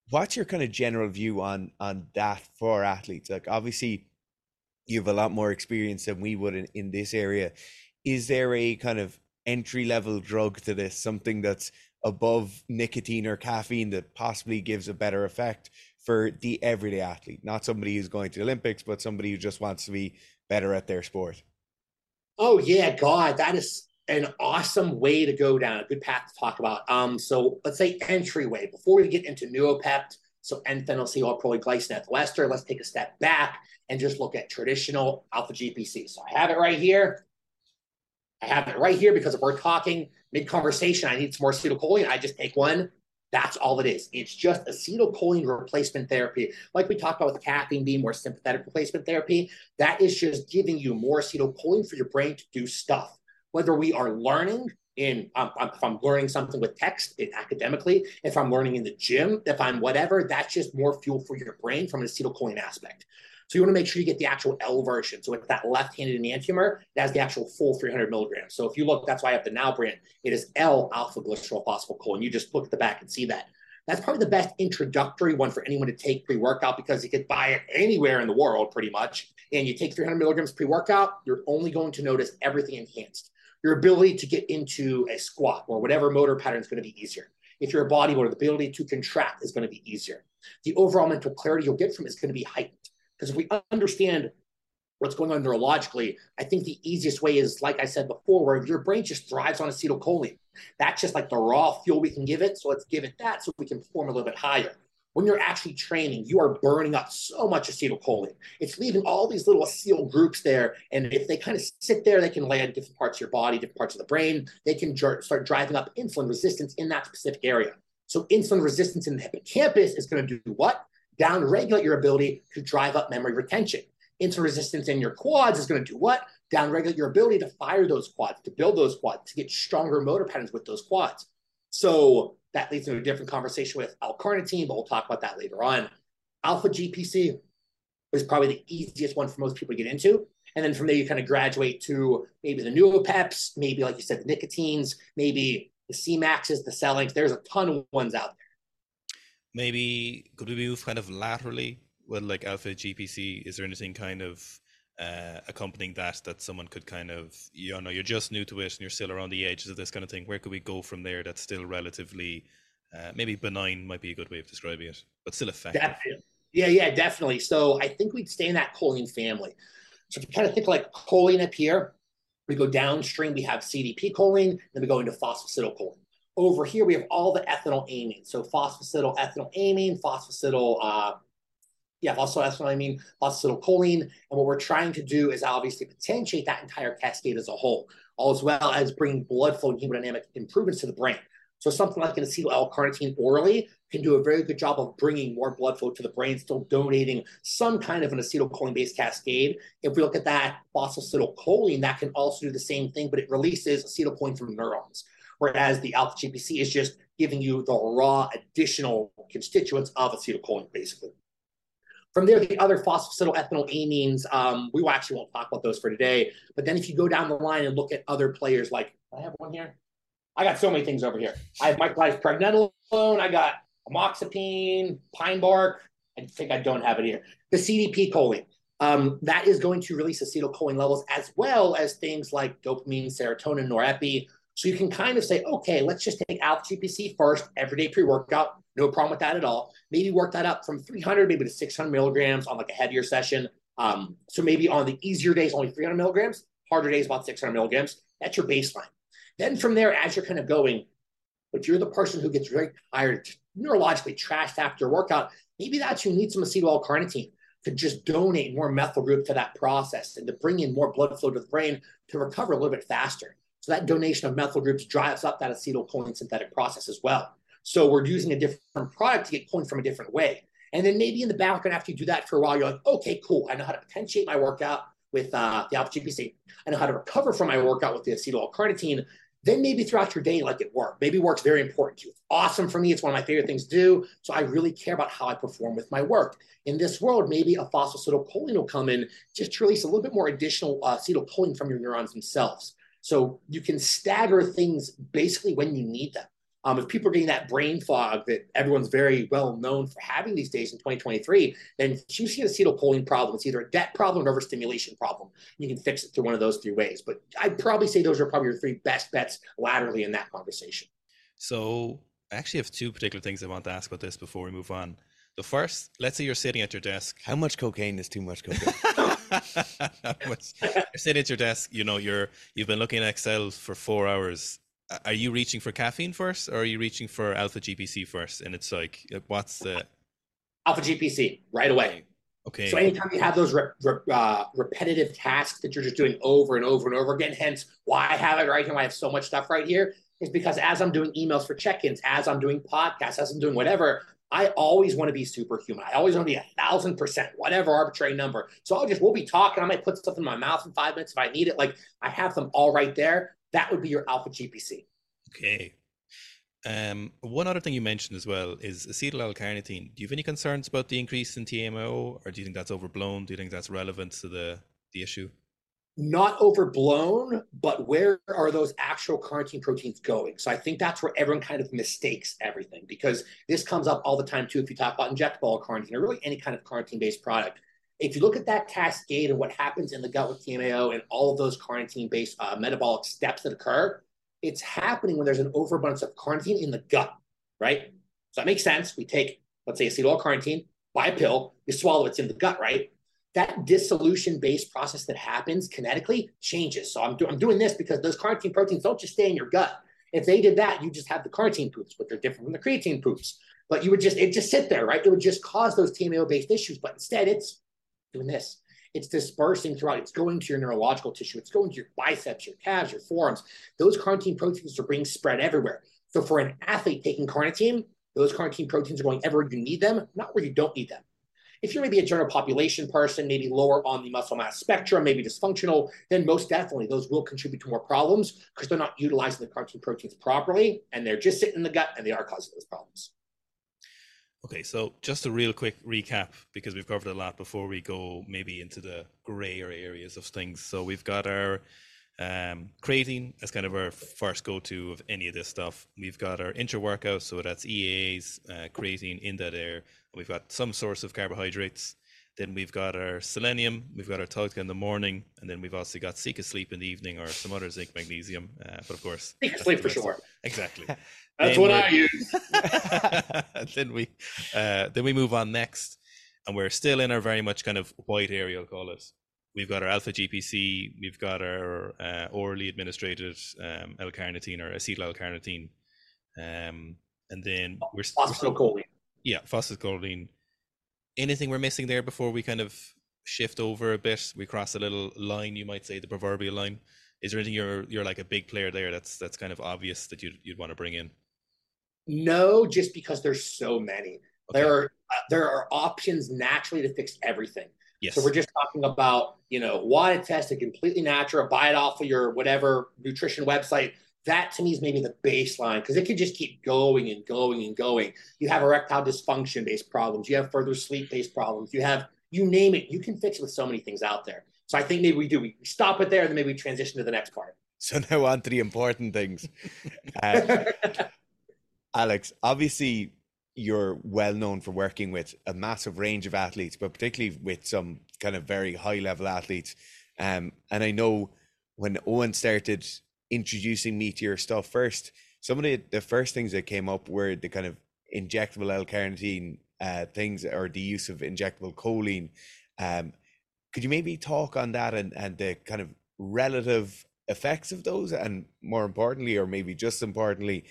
What's your kind of general view on that for athletes? Like, obviously, you have a lot more experience than we would in this area. Is there a kind of entry-level drug to this, something that's above nicotine or caffeine that possibly gives a better effect for the everyday athlete, not somebody who's going to the Olympics, but somebody who just wants to be better at their sport? Oh yeah, God, that is an awesome way to go down, a good path to talk about. So let's say entryway, before we get into NeuroPept, so N-phenylcyclohexylpyrrologlycinate ester, let's take a step back and just look at traditional alpha GPC. So I have it right here. I have it right here because if we're talking mid-conversation, I need some more acetylcholine, I just take one. That's all it is. It's just acetylcholine replacement therapy. Like we talked about with caffeine being more sympathetic replacement therapy, that is just giving you more acetylcholine for your brain to do stuff. Whether we are learning in, if I'm learning something with text academically, if I'm learning in the gym, if I'm whatever, that's just more fuel for your brain from an acetylcholine aspect. So you want to make sure you get the actual L version. So it's that left-handed enantiomer that has the actual full 300 milligrams. So if you look, that's why I have the Now brand. It is L-alpha-glycerolphosphorylcholine. You just look at the back and see that. That's probably the best introductory one for anyone to take pre-workout because you could buy it anywhere in the world pretty much. And you take 300 milligrams pre-workout, you're only going to notice everything enhanced. Your ability to get into a squat or whatever motor pattern is going to be easier. If you're a bodybuilder, the ability to contract is going to be easier. The overall mental clarity you'll get from it is going to be heightened. Because if we understand what's going on neurologically, I think the easiest way is, like I said before, where your brain just thrives on acetylcholine. That's just like the raw fuel we can give it. So let's give it that so we can perform a little bit higher. When you're actually training, you are burning up so much acetylcholine. It's leaving all these little acetyl groups there. And if they kind of sit there, they can land in different parts of your body, different parts of the brain. They can start driving up insulin resistance in that specific area. So insulin resistance in the hippocampus is going to do what? Downregulate your ability to drive up memory retention. Insulin resistance in your quads is going to do what? Downregulate your ability to fire those quads, to build those quads, to get stronger motor patterns with those quads. So that leads into a different conversation with L-Carnitine, but we'll talk about that later on. Alpha GPC is probably the easiest one for most people to get into. And then from there, you kind of graduate to maybe the Nuopeps, maybe, like you said, the nicotines, maybe the Semaxes, the Selanks. There's a ton of ones out there. Maybe could we move kind of laterally with like Alpha GPC? Is there anything kind of accompanying that someone could kind of, you know, you're just new to it and you're still around the edges of this kind of thing? Where could we go from there that's still relatively, maybe benign might be a good way of describing it, but still effective? Definitely. Yeah, definitely. So I think we'd stay in that choline family. So if you kind of think like choline up here, we go downstream, we have CDP choline, then we go into phosphatidylcholine. Over here, we have all the ethinylamines. So phosphatidylethylamine, phosphatidylcholine. And what we're trying to do is obviously potentiate that entire cascade as a whole, as well as bringing blood flow and hemodynamic improvements to the brain. So something like an acetyl L-carnitine orally can do a very good job of bringing more blood flow to the brain, still donating some kind of an acetylcholine-based cascade. If we look at that phosphatidylcholine, that can also do the same thing, but it releases acetylcholine from neurons, whereas the alpha-GPC is just giving you the raw additional constituents of acetylcholine, basically. From there, the other phosphatidylethanolamines, we actually won't talk about those for today. But then if you go down the line and look at other players, like, I have one here. I got so many things over here. I have micronized pregnenolone. I got amoxapine, pine bark. I think I don't have it here. The CDP choline. That is going to release acetylcholine levels as well as things like dopamine, serotonin, norepi. So you can kind of say, okay, let's just take alpha GPC first, everyday pre-workout. No problem with that at all. Maybe work that up from 300 maybe to 600 milligrams on like a heavier session. So maybe on the easier days, only 300 milligrams, harder days, about 600 milligrams. That's your baseline. Then from there, as you're kind of going, but you're the person who gets very tired, neurologically trashed after workout, maybe that's you need some acetyl L-carnitine to just donate more methyl group to that process and to bring in more blood flow to the brain to recover a little bit faster. So that donation of methyl groups drives up that acetylcholine synthetic process as well. So we're using a different product to get choline from a different way. And then maybe in the background, after you do that for a while, you're like, okay, cool. I know how to potentiate my workout with the alpha GPC. I know how to recover from my workout with the acetyl L-carnitine. Then maybe throughout your day, like at work, maybe work's very important to you. It's awesome for me. It's one of my favorite things to do. So I really care about how I perform with my work. In this world, maybe a phosphatidylcholine will come in just to release a little bit more additional acetylcholine from your neurons themselves. So you can stagger things basically when you need them. If people are getting that brain fog that everyone's very well known for having these days in 2023, then you see an acetylcholine problem. It's either a debt problem or an overstimulation problem. You can fix it through one of those 3 ways. But I'd probably say those are probably your 3 best bets laterally in that conversation. So I actually have 2 particular things I want to ask about this before we move on. The first, let's say you're sitting at your desk. How much cocaine is too much cocaine? You're sitting at your desk, you know, you've been looking at Excel for 4 hours. Are you reaching for caffeine first, or are you reaching for alpha GPC first? And it's like, what's the alpha GPC right away? Okay. So anytime you have those repetitive tasks that you're just doing over and over and over again, hence why I have it right here, why I have so much stuff right here, is because as I'm doing emails for check-ins, as I'm doing podcasts, as I'm doing whatever, I always want to be superhuman. I always want to be 1,000%, whatever arbitrary number. So we'll be talking. I might put stuff in my mouth in 5 minutes if I need it. Like, I have them all right there. That would be your alpha GPC. Okay. One other thing you mentioned as well is acetyl L-carnitine. Do you have any concerns about the increase in TMAO, or do you think that's overblown? Do you think that's relevant to the issue? Not overblown, but where are those actual carnitine proteins going? So I think that's where everyone kind of mistakes everything, because this comes up all the time too if you talk about injectable carnitine or really any kind of carnitine-based product. If you look at that cascade and what happens in the gut with TMAO and all of those carnitine-based metabolic steps that occur, it's happening when there's an overabundance of carnitine in the gut, right? So that makes sense. We take, let's say, acetyl L-carnitine, buy a pill, you swallow, it's in the gut, right? That dissolution-based process that happens kinetically changes. So I'm doing this because those carnitine proteins don't just stay in your gut. If they did that, you just have the carnitine poops, but they're different from the creatine poops. But you would just, it'd just sit there, right? It would just cause those TMAO-based issues. But instead, it's doing this. It's dispersing throughout. It's going to your neurological tissue. It's going to your biceps, your calves, your forearms. Those carnitine proteins are being spread everywhere. So for an athlete taking carnitine, those carnitine proteins are going everywhere you need them, not where you don't need them. If you're maybe a general population person, maybe lower on the muscle mass spectrum, maybe dysfunctional, then most definitely those will contribute to more problems because they're not utilizing the carnitine proteins properly and they're just sitting in the gut and they are causing those problems. Okay, so just a real quick recap, because we've covered a lot before we go maybe into the grayer areas of things. So we've got our creatine as kind of our first go-to of any of this stuff. We've got our intra-workout, so that's EAs, creatine in that air. We've got some source of carbohydrates. Then we've got our selenium, we've got our TUDCA in the morning, and then we've also got Sika sleep in the evening or some other zinc, magnesium. But of course, Sika sleep for sure. Exactly. That's what I use. Then we move on next, and we're still in our very much kind of white area, I'll call it. We've got our Alpha GPC, we've got our orally administrated L-Carnitine or acetyl L-Carnitine, and then we're phosphocholine. Yeah, phosphocholine. Anything we're missing there before we kind of shift over a bit? We cross a little line, you might say, the proverbial line. Is there anything you're like a big player there that's kind of obvious that you'd want to bring in? No, just because there's so many. Okay. There are options naturally to fix everything. Yes. So we're just talking about, WADA test, a completely natural, buy it off of your whatever nutrition website. That to me is maybe the baseline because it can just keep going and going and going. You have erectile dysfunction-based problems. You have further sleep-based problems. You have, you name it, you can fix it with so many things out there. So I think maybe we stop it there and then maybe we transition to the next part. So now on to the important things. Alex, obviously, you're well known for working with a massive range of athletes, but particularly with some kind of very high level athletes. And I know when Owen started introducing me to your stuff first, some of the first things that came up were the kind of injectable L-carnitine things or the use of injectable choline. Could you maybe talk on that and the kind of relative effects of those? And more importantly, or maybe just importantly,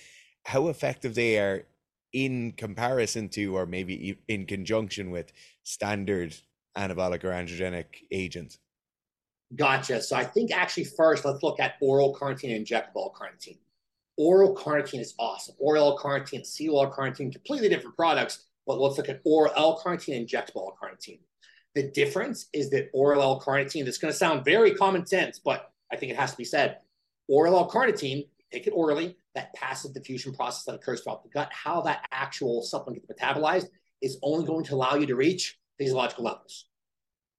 how effective they are in comparison to, or maybe in conjunction with, standard anabolic or androgenic agents? Gotcha. So I think actually first, let's look at oral carnitine and injectable carnitine. Oral carnitine is awesome. Oral carnitine, acetyl carnitine, completely different products, but let's look at oral L-carnitine and injectable carnitine. The difference is that oral L-carnitine, that's going to sound very common sense, but I think it has to be said. Oral L-carnitine, take it orally, that passive diffusion process that occurs throughout the gut, how that actual supplement gets metabolized is only going to allow you to reach physiological levels,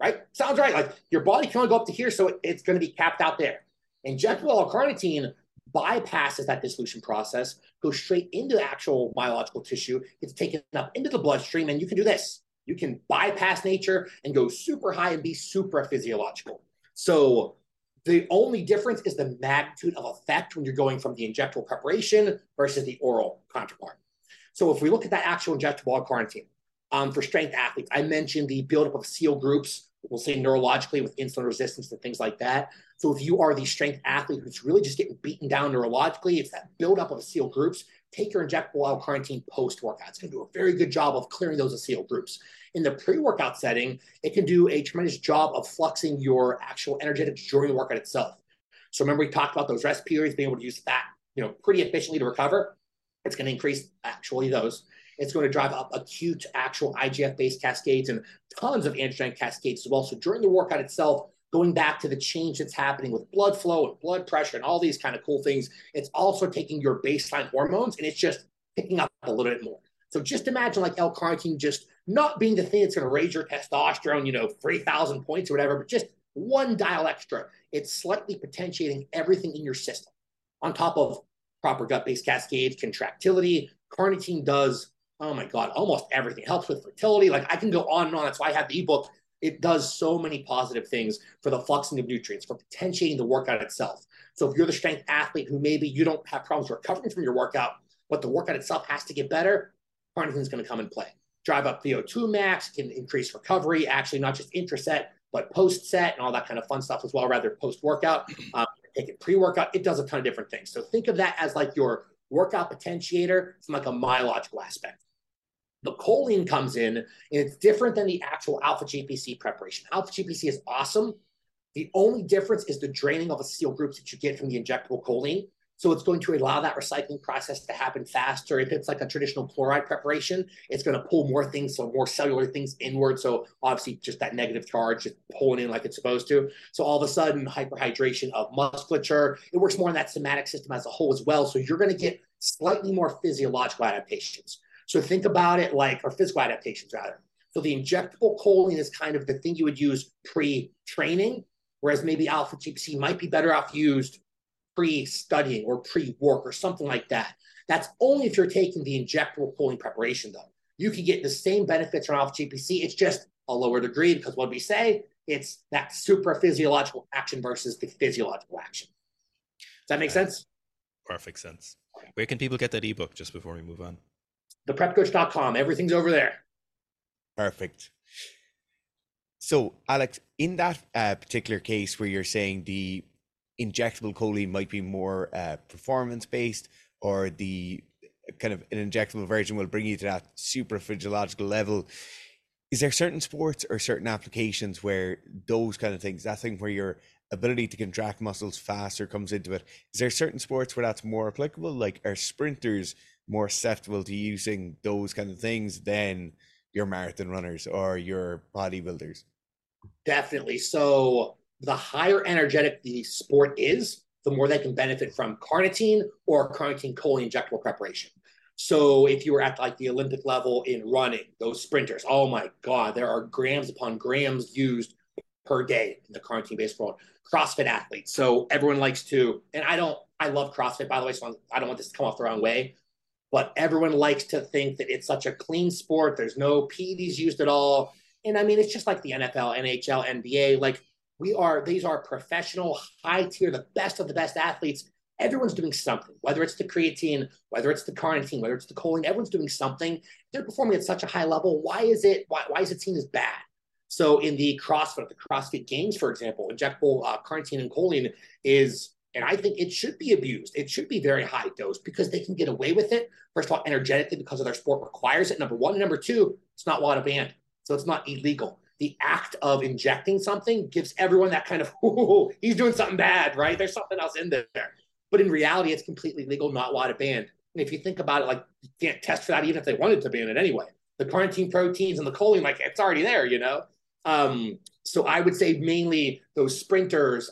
right? Sounds right. Like your body can only go up to here, so it's going to be capped out there. Injectable L-carnitine bypasses that dissolution process, goes straight into actual myological tissue, gets taken up into the bloodstream, and you can do this. You can bypass nature and go super high and be super physiological. So the only difference is the magnitude of effect when you're going from the injectable preparation versus the oral counterpart. So if we look at that actual injectable L-carnitine, for strength athletes, I mentioned the buildup of SEAL groups, we'll say neurologically with insulin resistance and things like that. So if you are the strength athlete who's really just getting beaten down neurologically, it's that buildup of SEAL groups, take your injectable L-carnitine post-workout. It's going to do a very good job of clearing those acetyl groups. In the pre-workout setting, it can do a tremendous job of fluxing your actual energetics during the workout itself. So remember we talked about those rest periods, being able to use that, pretty efficiently to recover. It's going to increase actually those. It's going to drive up acute actual IGF-based cascades and tons of androgenic cascades as well. So during the workout itself, going back to the change that's happening with blood flow and blood pressure and all these kind of cool things, it's also taking your baseline hormones and it's just picking up a little bit more. So just imagine like L-carnitine just not being the thing that's going to raise your testosterone, 3,000 points or whatever, but just one dial extra. It's slightly potentiating everything in your system on top of proper gut-based cascades, contractility. Carnitine does, oh my God, almost everything. It helps with fertility. Like I can go on and on. That's why I have the ebook. It does so many positive things for the fluxing of nutrients, for potentiating the workout itself. So if you're the strength athlete who maybe you don't have problems recovering from your workout, but the workout itself has to get better, carnitine is going to come in play. Drive up VO2 max, can increase recovery, actually not just intra-set, but post-set and all that kind of fun stuff as well, rather post-workout. take it pre-workout. It does a ton of different things. So think of that as like your workout potentiator from like a myological aspect. The choline comes in, and it's different than the actual alpha GPC preparation. Alpha GPC is awesome. The only difference is the draining of acetyl groups that you get from the injectable choline. So it's going to allow that recycling process to happen faster. If it's like a traditional chloride preparation, it's going to pull more things, so more cellular things inward. So obviously just that negative charge is pulling in like it's supposed to. So all of a sudden, hyperhydration of musculature, it works more in that somatic system as a whole as well. So you're going to get slightly more physiological adaptations. So think about it like, or physical adaptations rather. So the injectable choline is kind of the thing you would use pre-training, whereas maybe alpha GPC might be better off used pre-studying or pre-work or something like that. That's only if you're taking the injectable choline preparation though. You can get the same benefits from alpha GPC, it's just a lower degree because what we say, it's that supraphysiological action versus the physiological action. Does that make sense? Perfect sense. Where can people get that ebook just before we move on? Theprepcoach.com, everything's over there. Perfect. So Alex, in that particular case where you're saying the injectable choline might be more performance based, or the kind of an injectable version will bring you to that super physiological level, is there certain sports or certain applications where those kind of things, that thing where your ability to contract muscles faster comes into it, is there certain sports where that's more applicable? Like, are sprinters more susceptible to using those kind of things than your marathon runners or your bodybuilders? Definitely. So the higher energetic the sport is, the more they can benefit from carnitine or carnitine choline injectable preparation. So if you were at like the Olympic level in running, those sprinters, oh my God, there are grams upon grams used per day in the carnitine based world. CrossFit athletes. So everyone likes to, and I love CrossFit, by the way, so I don't want this to come off the wrong way, but everyone likes to think that it's such a clean sport. There's no PEDs used at all. And I mean, it's just like the NFL, NHL, NBA, like these are professional, high tier, the best of the best athletes. Everyone's doing something, whether it's the creatine, whether it's the carnitine, whether it's the choline, everyone's doing something. They're performing at such a high level. Why is it seen as bad? So in the CrossFit Games, for example, injectable carnitine and choline is, and I think it should be abused. It should be very high dose because they can get away with it. First of all, energetically, because of their sport requires it, number one. And number two, it's not WADA banned, so it's not illegal. The act of injecting something gives everyone that kind of, ooh, he's doing something bad, right? There's something else in there. But in reality, it's completely legal, not WADA banned. And if you think about it, like you can't test for that even if they wanted to ban it anyway. The carnitine proteins and the choline, like it's already there, you know? So I would say mainly those sprinters,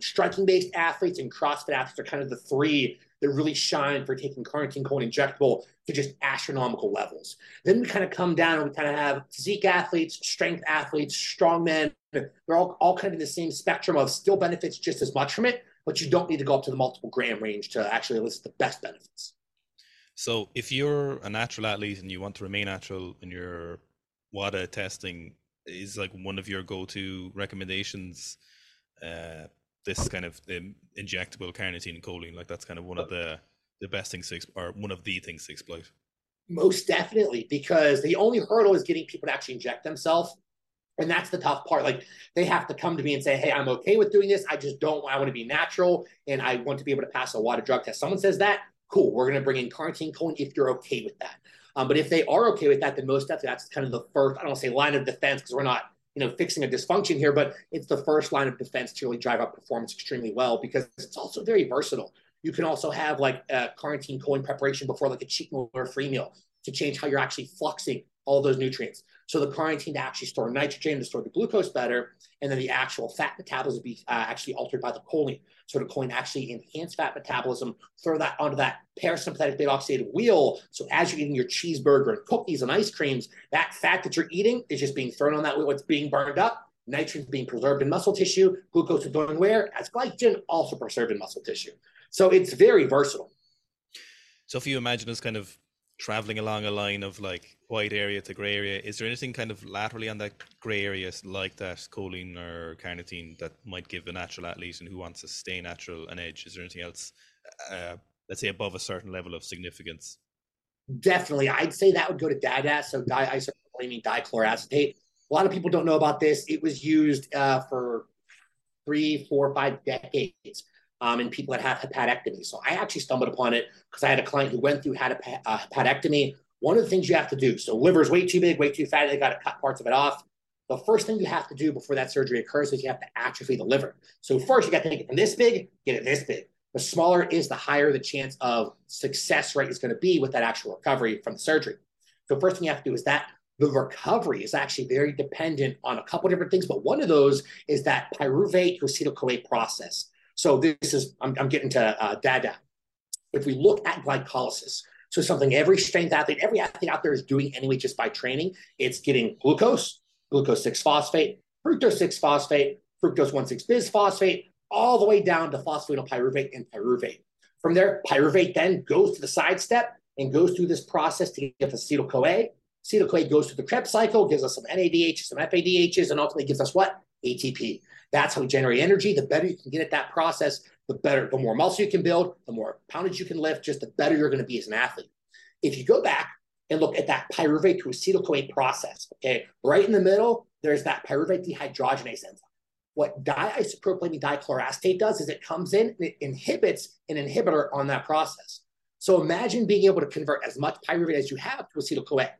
striking-based athletes and CrossFit athletes are kind of the three that really shine for taking carnitine choline injectable to just astronomical levels. Then we kind of come down and we kind of have physique athletes, strength athletes, strongmen. They're all kind of in the same spectrum of still benefits just as much from it, but you don't need to go up to the multiple gram range to actually elicit the best benefits. So if you're a natural athlete and you want to remain natural in your WADA testing, is like one of your go-to recommendations this kind of injectable carnitine and choline? Like that's kind of one of the best things to or one of the things to exploit. Most definitely, because the only hurdle is getting people to actually inject themselves, and that's the tough part. Like they have to come to me and say, hey, I'm okay with doing this, I want to be natural and I want to be able to pass a WADA drug test. Someone says that, cool, we're going to bring in carnitine choline if you're okay with that. But if they are okay with that, then most definitely that's kind of the first, I don't want to say line of defense because we're not, fixing a dysfunction here, but it's the first line of defense to really drive up performance extremely well because it's also very versatile. You can also have like a carnitine choline preparation before like a cheat meal or a free meal to change how you're actually fluxing all those nutrients. So the carnitine to actually store nitrogen, to store the glucose better, and then the actual fat metabolism would be actually altered by the choline. So the choline actually enhance fat metabolism, throw that onto that parasympathetic beta oxidative wheel. So as you're eating your cheeseburger and cookies and ice creams, that fat that you're eating is just being thrown on that wheel. It's being burned up, nitrogen being preserved in muscle tissue, glucose is going where? As glycogen, also preserved in muscle tissue. So it's very versatile. So if you imagine this kind of traveling along a line of like white area to gray area, is there anything kind of laterally on that gray area like that choline or carnitine that might give a natural athlete and who wants to stay natural an edge? Is there anything else, let's say above a certain level of significance? Definitely. I'd say that would go to DADA, so Diisopropylamine Dichloroacetate. A lot of people don't know about this. It was used for 3, 4, 5 decades in people that have hepatectomy. So I actually stumbled upon it because I had a client who went through, had a hepatectomy. One of the things you have to do, so liver's way too big, way too fatty, they got to cut parts of it off. The first thing you have to do before that surgery occurs is you have to atrophy the liver. So first you got to take it from this big, get it this big. The smaller it is, the higher the chance of success rate is going to be with that actual recovery from the surgery. So first thing you have to do is that the recovery is actually very dependent on a couple of different things, but one of those is that pyruvate to acetyl-CoA process. So this is, I'm getting to DADA. If we look at glycolysis, so something every strength athlete, every athlete out there is doing anyway just by training, it's getting glucose, glucose 6-phosphate, fructose 6-phosphate, fructose 1,6-bisphosphate, all the way down to phosphatidylpyruvate and pyruvate. From there, pyruvate then goes to the side step and goes through this process to give us acetyl-CoA. Acetyl-CoA goes through the Krebs cycle, gives us some NADH, some FADHs, and ultimately gives us what? ATP. That's how we generate energy. The better you can get at that process, the better, the more muscle you can build, the more poundage you can lift, just the better you're going to be as an athlete. If you go back and look at that pyruvate to acetyl-CoA process, okay, right in the middle, there's that pyruvate dehydrogenase enzyme. What diisopropylamine dichloroacetate does is it comes in and it inhibits an inhibitor on that process. So imagine being able to convert as much pyruvate as you have to acetyl-CoA.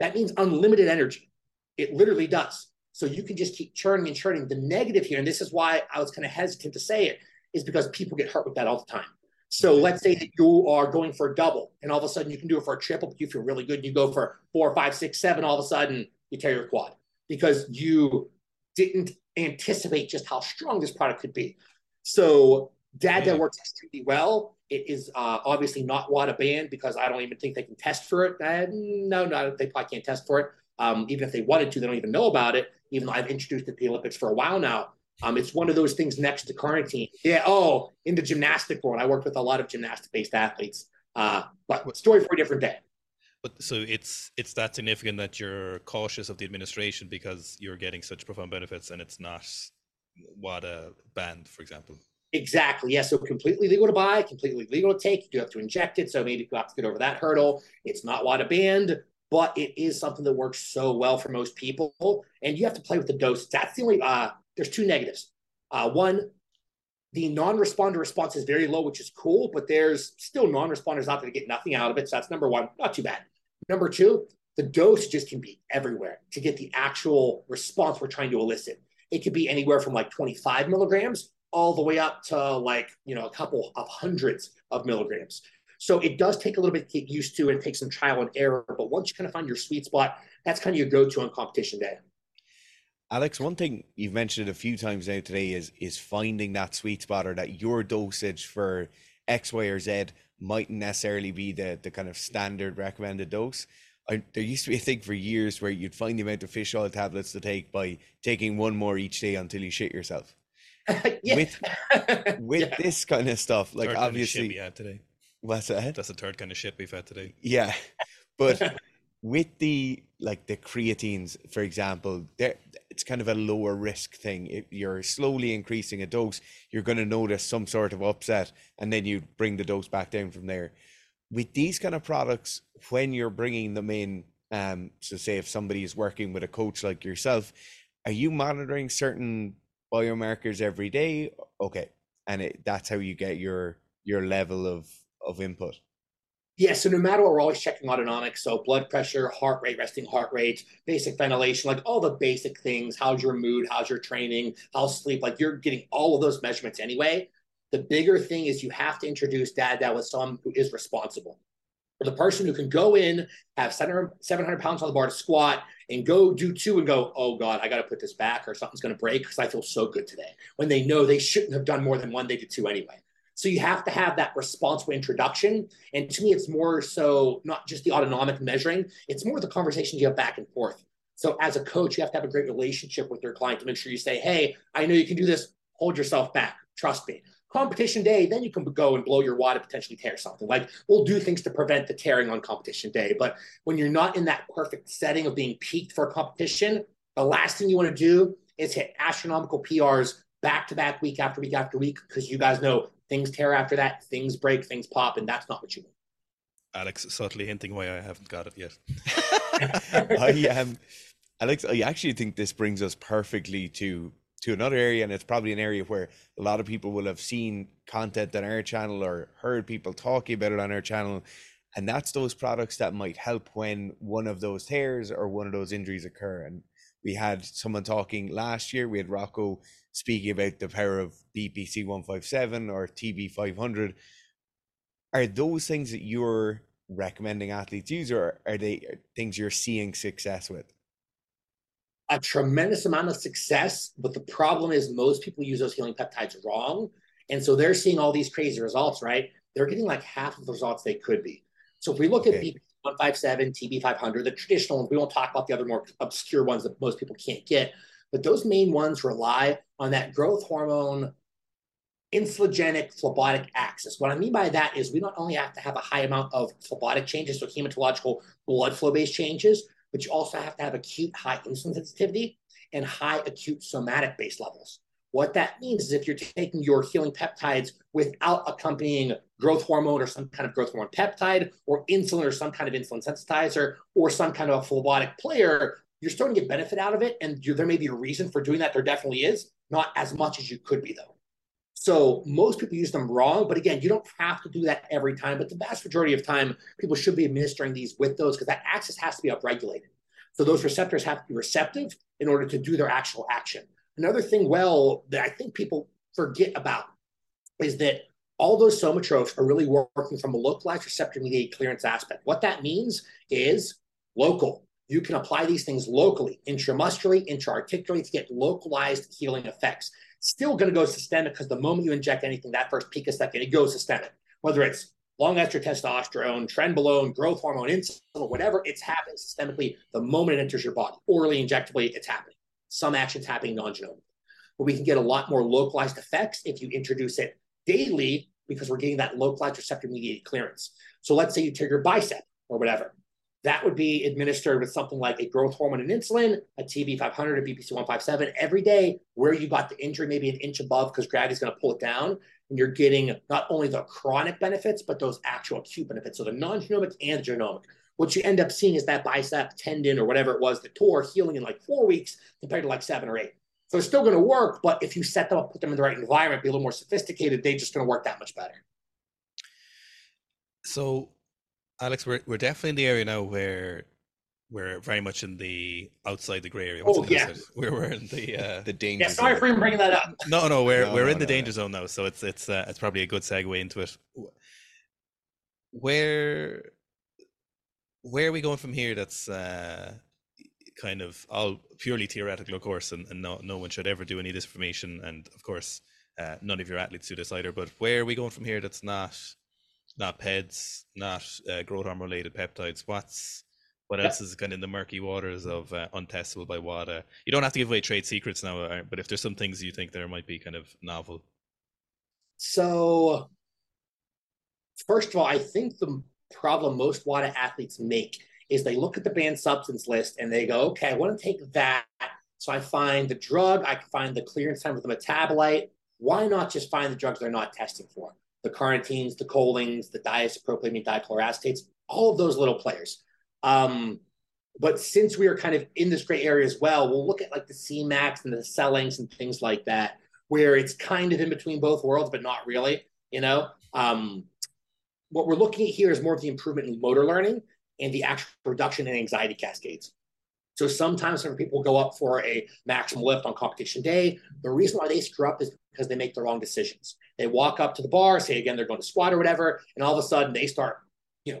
That means unlimited energy. It literally does. So you can just keep churning and churning. The negative here, and this is why I was kind of hesitant to say it, is because people get hurt with that all the time. So let's say that you are going for a double, and all of a sudden you can do it for a triple, but you feel really good, and you go for 4, 5, 6, 7, all of a sudden you tear your quad because you didn't anticipate just how strong this product could be. So DADA works extremely well. It is obviously not WADA banned because I don't even think they can test for it. No, they probably can't test for it. Even if they wanted to, they don't even know about it, even though I've introduced it to the Olympics for a while now. It's one of those things next to carnitine. Yeah, oh, in the gymnastic world, I worked with a lot of gymnastic-based athletes. But story for a different day. But so it's that significant that you're cautious of the administration because you're getting such profound benefits and it's not WADA banned, for example. Exactly. Yeah. So completely legal to buy, completely legal to take. You do have to inject it. So maybe you have to get over that hurdle. It's not WADA banned, but it is something that works so well for most people. And you have to play with the dose. That's the only, there's two negatives. One, the non-responder response is very low, which is cool, but there's still non-responders out there that get nothing out of it. So that's number one, not too bad. Number two, the dose just can be everywhere to get the actual response we're trying to elicit. It could be anywhere from like 25 milligrams all the way up to like, you know, a couple of hundreds of milligrams. So it does take a little bit to get used to and take some trial and error. But once you kind of find your sweet spot, that's kind of your go-to on competition day. Alex, one thing you've mentioned a few times now today is finding that sweet spot, or that your dosage for X, Y, or Z mightn't necessarily be the kind of standard recommended dose. There used to be a thing for years where you'd find the amount of fish oil tablets to take by taking one more each day until you shit yourself. Yeah. With yeah. This kind of stuff, like third obviously kind of shit we had today. What's that? That's the third kind of shit we've had today. Yeah, but with the like the creatines, for example, there it's kind of a lower risk thing. If you're slowly increasing a dose, you're going to notice some sort of upset, and then you bring the dose back down from there. With these kind of products, when you're bringing them in, so say if somebody is working with a coach like yourself, are you monitoring certain biomarkers every day? Okay. And that's how you get your level of input. Yeah. So no matter what, we're always checking autonomics. So blood pressure, heart rate, resting heart rate, basic ventilation, like all the basic things. How's your mood? How's your training? How's sleep? Like you're getting all of those measurements anyway. The bigger thing is you have to introduce DADA with someone who is responsible. The person who can go in, have 700 pounds on the bar to squat, and go do two and go, oh God, I got to put this back or something's going to break because I feel so good today. When they know they shouldn't have done more than one, they did two anyway. So you have to have that responsible introduction. And to me, it's more so not just the autonomic measuring. It's more the conversations you have back and forth. So as a coach, you have to have a great relationship with your client to make sure you say, hey, I know you can do this. Hold yourself back. Trust me. Competition day, then you can go and blow your wad and potentially tear something. Like we'll do things to prevent the tearing on competition day. But when you're not in that perfect setting of being peaked for a competition, the last thing you want to do is hit astronomical PRs back to back, week after week after week, because you guys know things tear after that, things break, things pop, and that's not what you want. Alex subtly hinting why I haven't got it yet. I Alex, I actually think this brings us perfectly to to another area, and it's probably an area where a lot of people will have seen content on our channel or heard people talking about it on our channel, and that's those products that might help when one of those tears or one of those injuries occur. And we had someone talking last year, we had Rocco speaking about the power of BPC 157 or TB 500. Are those things that you're recommending athletes use, or are they things you're seeing success with? A tremendous amount of success, but the problem is most people use those healing peptides wrong. And so they're seeing all these crazy results, right? They're getting like half of the results they could be. So if we look at BPC 157, TB 500, the traditional ones, we won't talk about the other more obscure ones that most people can't get, but those main ones rely on that growth hormone, insulinogenic phlebotic axis. What I mean by that is we not only have to have a high amount of phlebotic changes, so hematological blood flow-based changes, but you also have to have acute high insulin sensitivity and high acute somatic-based levels. What that means is if you're taking your healing peptides without accompanying growth hormone or some kind of growth hormone peptide or insulin or some kind of insulin sensitizer or some kind of a phlebotic player, you're starting to get benefit out of it. And there may be a reason for doing that. There definitely is. Not as much as you could be, though. So most people use them wrong, but again, you don't have to do that every time, but the vast majority of time, people should be administering these with those because that axis has to be upregulated. So those receptors have to be receptive in order to do their actual action. Another thing, well, that I think people forget about is that all those somatrophs are really working from a localized receptor-mediated clearance aspect. What that means is local. You can apply these things locally, intramuscularly, intra-articularly to get localized healing effects. Still going to go systemic because the moment you inject anything, that first picosecond, it goes systemic. Whether it's long-ester testosterone, trenbolone, growth hormone, insulin, whatever, it's happening systemically the moment it enters your body. Orally, injectably, it's happening. Some action's happening non-genomically. But we can get a lot more localized effects if you introduce it daily because we're getting that localized receptor-mediated clearance. So let's say you tear your bicep or whatever. That would be administered with something like a growth hormone and insulin, a TB 500, a BPC 157 every day where you got the injury, maybe an inch above because gravity is going to pull it down. And you're getting not only the chronic benefits, but those actual acute benefits. So the non-genomic and genomic. What you end up seeing is that bicep tendon or whatever it was that tore healing in like 4 weeks compared to like 7 or 8. So it's still going to work, but if you set them up, put them in the right environment, be a little more sophisticated, they're just going to work that much better. So Alex, we're definitely in the area now where we're very much in the outside the gray area. What's we're in the danger. Yeah, sorry zone. For even bringing that up. No, we're in the danger zone now, so it's probably a good segue into it. Where are we going from here? That's kind of all purely theoretical, of course, and no one should ever do any of this information, and of course, none of your athletes do this either. But where are we going from here? That's not PEDs, not growth hormone related peptides. What else is kind of in the murky waters of untestable by WADA? You don't have to give away trade secrets now, but if there's some things you think there might be kind of novel. So first of all, I think the problem most WADA athletes make is they look at the banned substance list and they go, okay, I want to take that. So I find the drug, I can find the clearance time of the metabolite. Why not just find the drugs they're not testing for? The carnitines, the cholines, the diisopropylamine dichloroacetates, all of those little players. But since we are kind of in this gray area as well, we'll look at like the Semax and the Selanks and things like that, where it's kind of in between both worlds, but not really, you know? What we're looking at here is more of the improvement in motor learning and the actual reduction in anxiety cascades. So sometimes when people go up for a maximum lift on competition day, the reason why they screw up is because they make the wrong decisions. They walk up to the bar, say again, they're going to squat or whatever, and all of a sudden they start,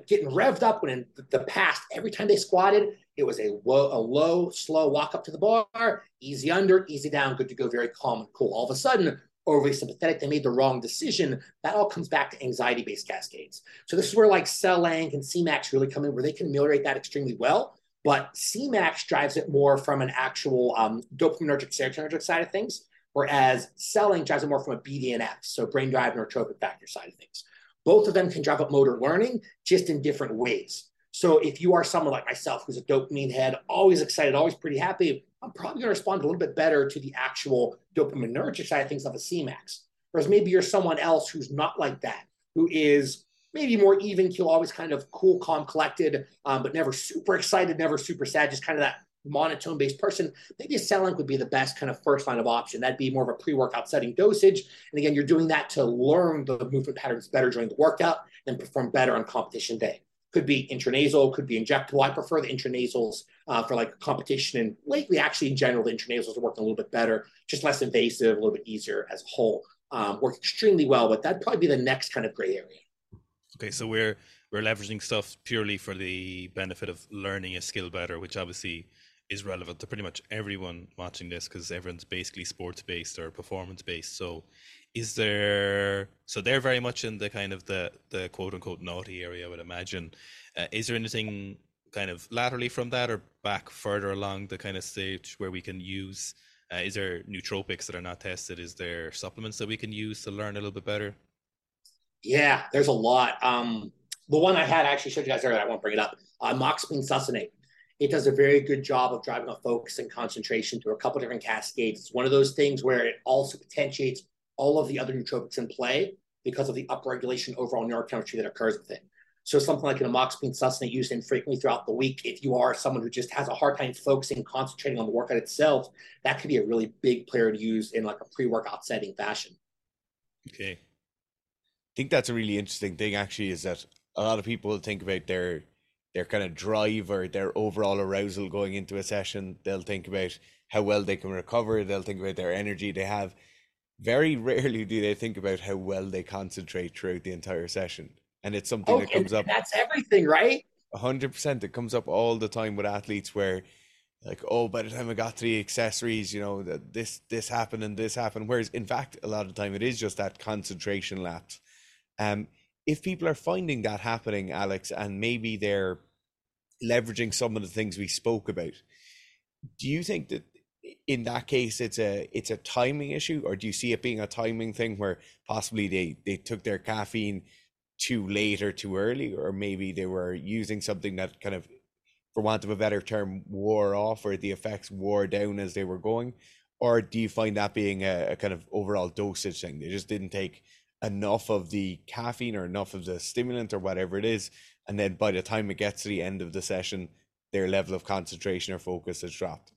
getting revved up when in the past, every time they squatted, it was a low, slow walk up to the bar, easy under, easy down, good to go, very calm and cool. All of a sudden, overly sympathetic, they made the wrong decision. That all comes back to anxiety-based cascades. So this is where like Selank and Semax really come in, where they can ameliorate that extremely well. But Cmax drives it more from an actual dopaminergic, serotonergic side of things, whereas Selank drives it more from a BDNF, so brain-derived neurotropic factor side of things. Both of them can drive up motor learning just in different ways. So if you are someone like myself who's a dopamine head, always excited, always pretty happy, I'm probably going to respond a little bit better to the actual dopaminergic side of things of a Cmax. Whereas maybe you're someone else who's not like that, who is maybe more even keel, always kind of cool, calm, collected, but never super excited, never super sad, just kind of that monotone-based person, maybe a Selank would be the best kind of first line of option. That'd be more of a pre-workout setting dosage. And again, you're doing that to learn the movement patterns better during the workout and perform better on competition day. Could be intranasal, could be injectable. I prefer the intranasals for like competition. And lately, actually, in general, the intranasals are working a little bit better, just less invasive, a little bit easier as a whole. Work extremely well, but that'd probably be the next kind of gray area. Okay, so we're leveraging stuff purely for the benefit of learning a skill better, which obviously is relevant to pretty much everyone watching this because everyone's basically sports-based or performance-based. So they're very much in the kind of the quote-unquote naughty area, I would imagine. Is there anything kind of laterally from that or back further along the kind of stage where we can use, is there nootropics that are not tested? Is there supplements that we can use to learn a little bit better? Yeah, there's a lot. The one I had actually showed you guys earlier, I won't bring it up, amoxicillin succinate. It does a very good job of driving up focus and concentration through a couple different cascades. It's one of those things where it also potentiates all of the other nootropics in play because of the upregulation overall neurochemistry that occurs with it. So something like an amoxicillin succinate used infrequently throughout the week, if you are someone who just has a hard time focusing, concentrating on the workout itself, that could be a really big player to use in like a pre-workout setting fashion. Okay. I think that's a really interesting thing actually, is that a lot of people think about their kind of drive or their overall arousal going into a session. They'll think about how well they can recover. They'll think about their energy they have. Very rarely do they think about how well they concentrate throughout the entire session. And it's something that comes up. That's everything, right? 100%. It comes up all the time with athletes where like, by the time I got to the accessories, you know, this happened and this happened. Whereas in fact, a lot of the time it is just that concentration lapse. If people are finding that happening, Alex, and maybe they're leveraging some of the things we spoke about, do you think that in that case it's a timing issue, or do you see it being a timing thing where possibly they took their caffeine too late or too early, or maybe they were using something that kind of, for want of a better term, wore off, or the effects wore down as they were going? Or do you find that being a kind of overall dosage thing? They just didn't take enough of the caffeine or enough of the stimulant or whatever it is, and then by the time it gets to the end of the session, their level of concentration or focus has dropped?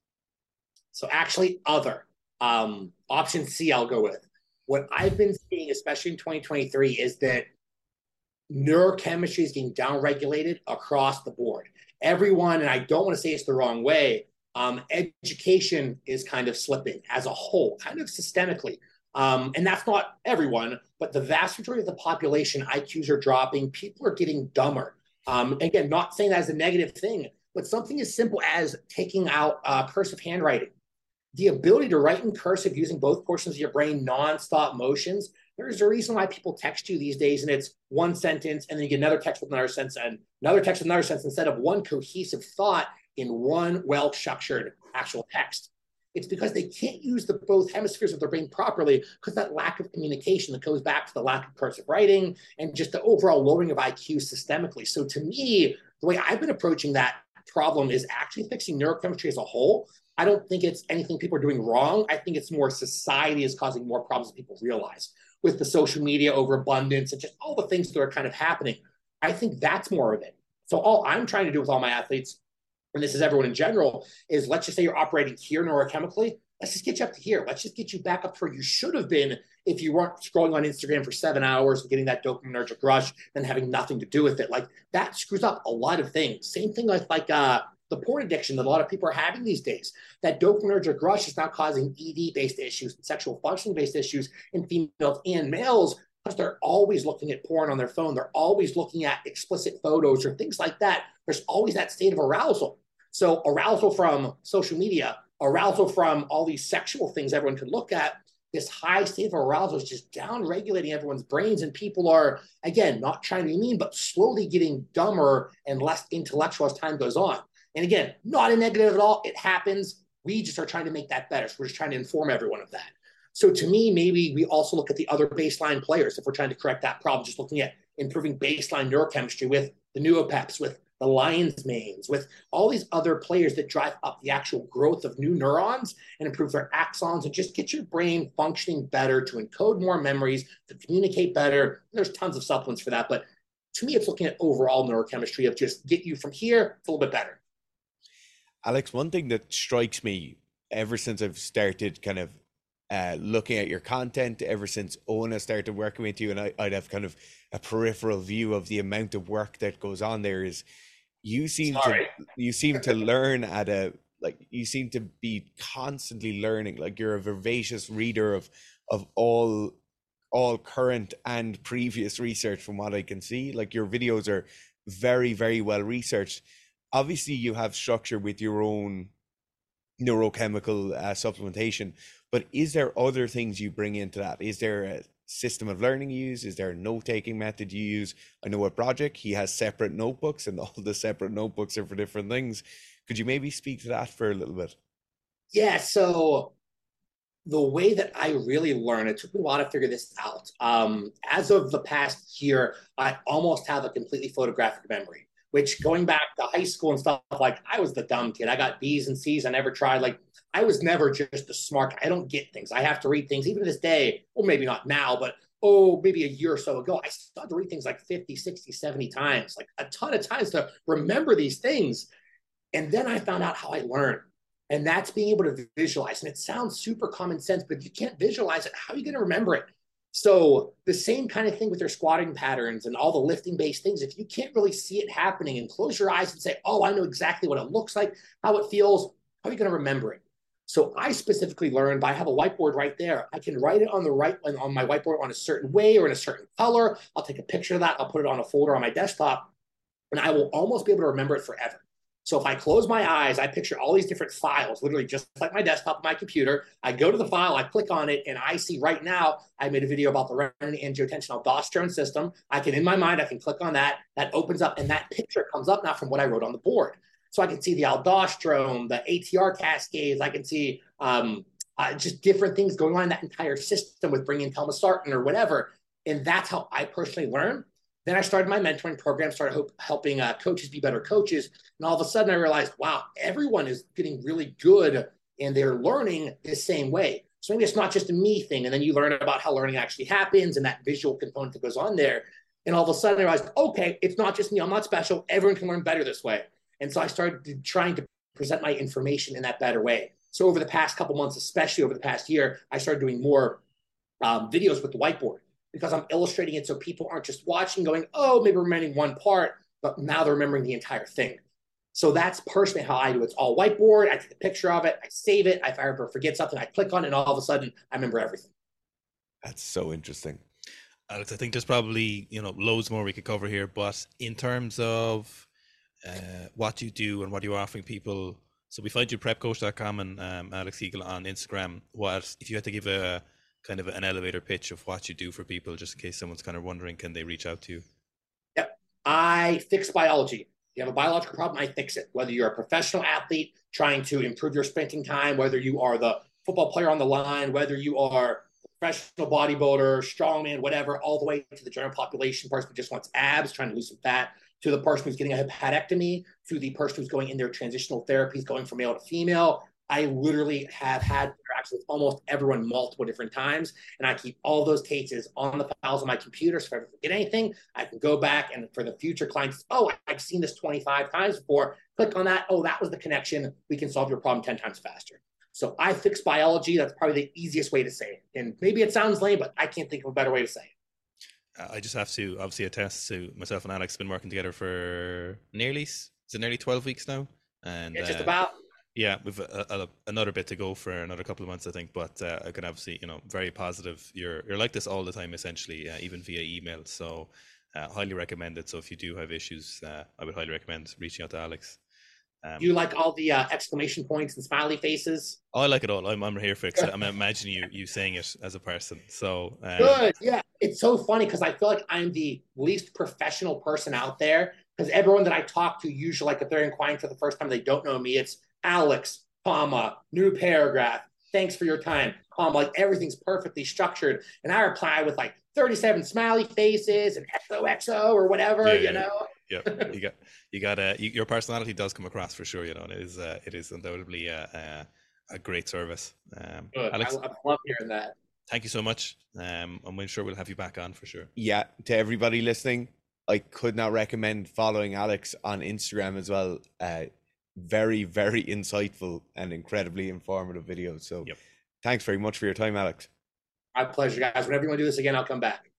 So actually option C I'll go with. What I've been seeing, especially in 2023, is that neurochemistry is getting downregulated across the board. Everyone, and I don't want to say it's the wrong way, education is kind of slipping as a whole, kind of systemically. And that's not everyone, but the vast majority of the population, IQs are dropping. People are getting dumber. Again, not saying that as a negative thing, but something as simple as taking out cursive handwriting. The ability to write in cursive using both portions of your brain, nonstop motions. There's a reason why people text you these days and it's one sentence and then you get another text with another sentence and another text with another sentence instead of one cohesive thought in one well-structured actual text. It's because they can't use both hemispheres of their brain properly because that lack of communication that goes back to the lack of cursive writing and just the overall lowering of IQ systemically. So to me, the way I've been approaching that problem is actually fixing neurochemistry as a whole. I don't think it's anything people are doing wrong. I think it's more society is causing more problems than people realize with the social media overabundance and just all the things that are kind of happening. I think that's more of it. So all I'm trying to do with all my athletes, and this is everyone in general, is let's just say you're operating here neurochemically. Let's just get you up to here. Let's just get you back up to where you should have been if you weren't scrolling on Instagram for 7 hours and getting that dopaminergic rush and having nothing to do with it. Like that screws up a lot of things. Same thing with the porn addiction that a lot of people are having these days. That dopaminergic rush is now causing ED-based issues, and sexual functioning-based issues in females and males because they're always looking at porn on their phone. They're always looking at explicit photos or things like that. There's always that state of arousal. So arousal from social media, arousal from all these sexual things everyone can look at, this high state of arousal is just down-regulating everyone's brains, and people are, again, not trying to be mean, but slowly getting dumber and less intellectual as time goes on. And again, not a negative at all. It happens. We just are trying to make that better. So we're just trying to inform everyone of that. So to me, maybe we also look at the other baseline players if we're trying to correct that problem, just looking at improving baseline neurochemistry with the nuopeps, with the lion's manes, with all these other players that drive up the actual growth of new neurons and improve their axons and just get your brain functioning better to encode more memories, to communicate better. And there's tons of supplements for that. But to me, it's looking at overall neurochemistry of just get you from here, it's a little bit better. Alex, one thing that strikes me ever since I've started kind of looking at your content, ever since Ona started working with you, and I'd have kind of a peripheral view of the amount of work that goes on there, is you seem to learn at a, like, you seem to be constantly learning. Like, you're a vivacious reader of all current and previous research from what I can see. Like, your videos are very, very well researched. Obviously you have structure with your own neurochemical supplementation, but is there other things you bring into that? Is there a system of learning you use? Is there a note-taking method you use? I know at Project, he has separate notebooks, and all the separate notebooks are for different things. Could you maybe speak to that for a little bit? Yeah, so the way that I really learn, it took me a while to figure this out. As of the past year, I almost have a completely photographic memory, which going back to high school and stuff, like, I was the dumb kid. I got B's and C's. I never tried. Like, I was never just the smart. I don't get things. I have to read things. Even to this day, well, maybe not now, but maybe a year or so ago, I started to read things like 50, 60, 70 times, like a ton of times to remember these things. And then I found out how I learn. And that's being able to visualize. And it sounds super common sense, but if you can't visualize it, how are you going to remember it? So the same kind of thing with your squatting patterns and all the lifting based things. If you can't really see it happening and close your eyes and say, oh, I know exactly what it looks like, how it feels, how are you going to remember it? So I specifically learned by, I have a whiteboard right there. I can write it on the right, on my whiteboard, on a certain way or in a certain color. I'll take a picture of that. I'll put it on a folder on my desktop, and I will almost be able to remember it forever. So if I close my eyes, I picture all these different files, literally just like my desktop, my computer. I go to the file, I click on it, and I see right now, I made a video about the renin-angiotensin aldosterone system. I can, in my mind, I can click on that. That opens up, and that picture comes up now from what I wrote on the board. So I can see the aldosterone, the ATR cascades. I can see just different things going on in that entire system with bringing telmisartan or whatever. And that's how I personally learn. Then I started my mentoring program, started helping coaches be better coaches. And all of a sudden I realized, wow, everyone is getting really good and they're learning the same way. So maybe it's not just a me thing. And then you learn about how learning actually happens and that visual component that goes on there. And all of a sudden I realized, okay, it's not just me. I'm not special. Everyone can learn better this way. And so I started trying to present my information in that better way. So over the past couple months, especially over the past year, I started doing more videos with the whiteboard, because I'm illustrating it so people aren't just watching going, oh, maybe remembering one part, but now they're remembering the entire thing. So that's personally how I do it. It's all whiteboard. I take a picture of it. I save it. If I ever forget something, I click on it, and all of a sudden I remember everything. That's so interesting. Alex, I think there's probably, loads more we could cover here, but in terms of what you do and what you're offering people, so we find you prepcoach.com and Alex Kikel on Instagram. What if you had to give a kind of an elevator pitch of what you do for people, just in case someone's kind of wondering, can they reach out to you? Yep. I fix biology. If you have a biological problem, I fix it. Whether you're a professional athlete trying to improve your sprinting time, whether you are the football player on the line, whether you are a professional bodybuilder, strongman, whatever, all the way to the general population, person who just wants abs, trying to lose some fat, to the person who's getting a hepatectomy, to the person who's going in their transitional therapies, going from male to female. I literally have had with almost everyone multiple different times, and I keep all those cases on the files on my computer, so if I forget anything I can go back, and for the future clients, oh, I've seen this 25 times before, click on that, oh, that was the connection, we can solve your problem 10 times faster. So I fix biology. That's probably the easiest way to say it, and maybe it sounds lame, but I can't think of a better way to say it. I just have to obviously attest to, myself and Alex have been working together for nearly 12 weeks now, and yeah, just about. Yeah, we've another bit to go for another couple of months, I think. But I can obviously, very positive. You're like this all the time, essentially, even via email. So highly recommend it. So if you do have issues, I would highly recommend reaching out to Alex. You like all the exclamation points and smiley faces? I like it all. I'm here for it. I'm imagining you saying it as a person. So good. Yeah, it's so funny because I feel like I'm the least professional person out there, because everyone that I talk to, usually, like if they're inquiring for the first time, they don't know me. It's Alex, comma, new paragraph, thanks for your time, comma, like everything's perfectly structured. And I reply with like 37 smiley faces and XOXO or whatever, Yeah, your personality does come across for sure, and it is undoubtedly a great service. Alex, I love hearing that. Thank you so much. I'm sure we'll have you back on for sure. Yeah, to everybody listening, I could not recommend following Alex on Instagram as well. very, very insightful and incredibly informative video. So thanks very much for your time, Alex. My pleasure, guys. Whenever you want to do this again, I'll come back.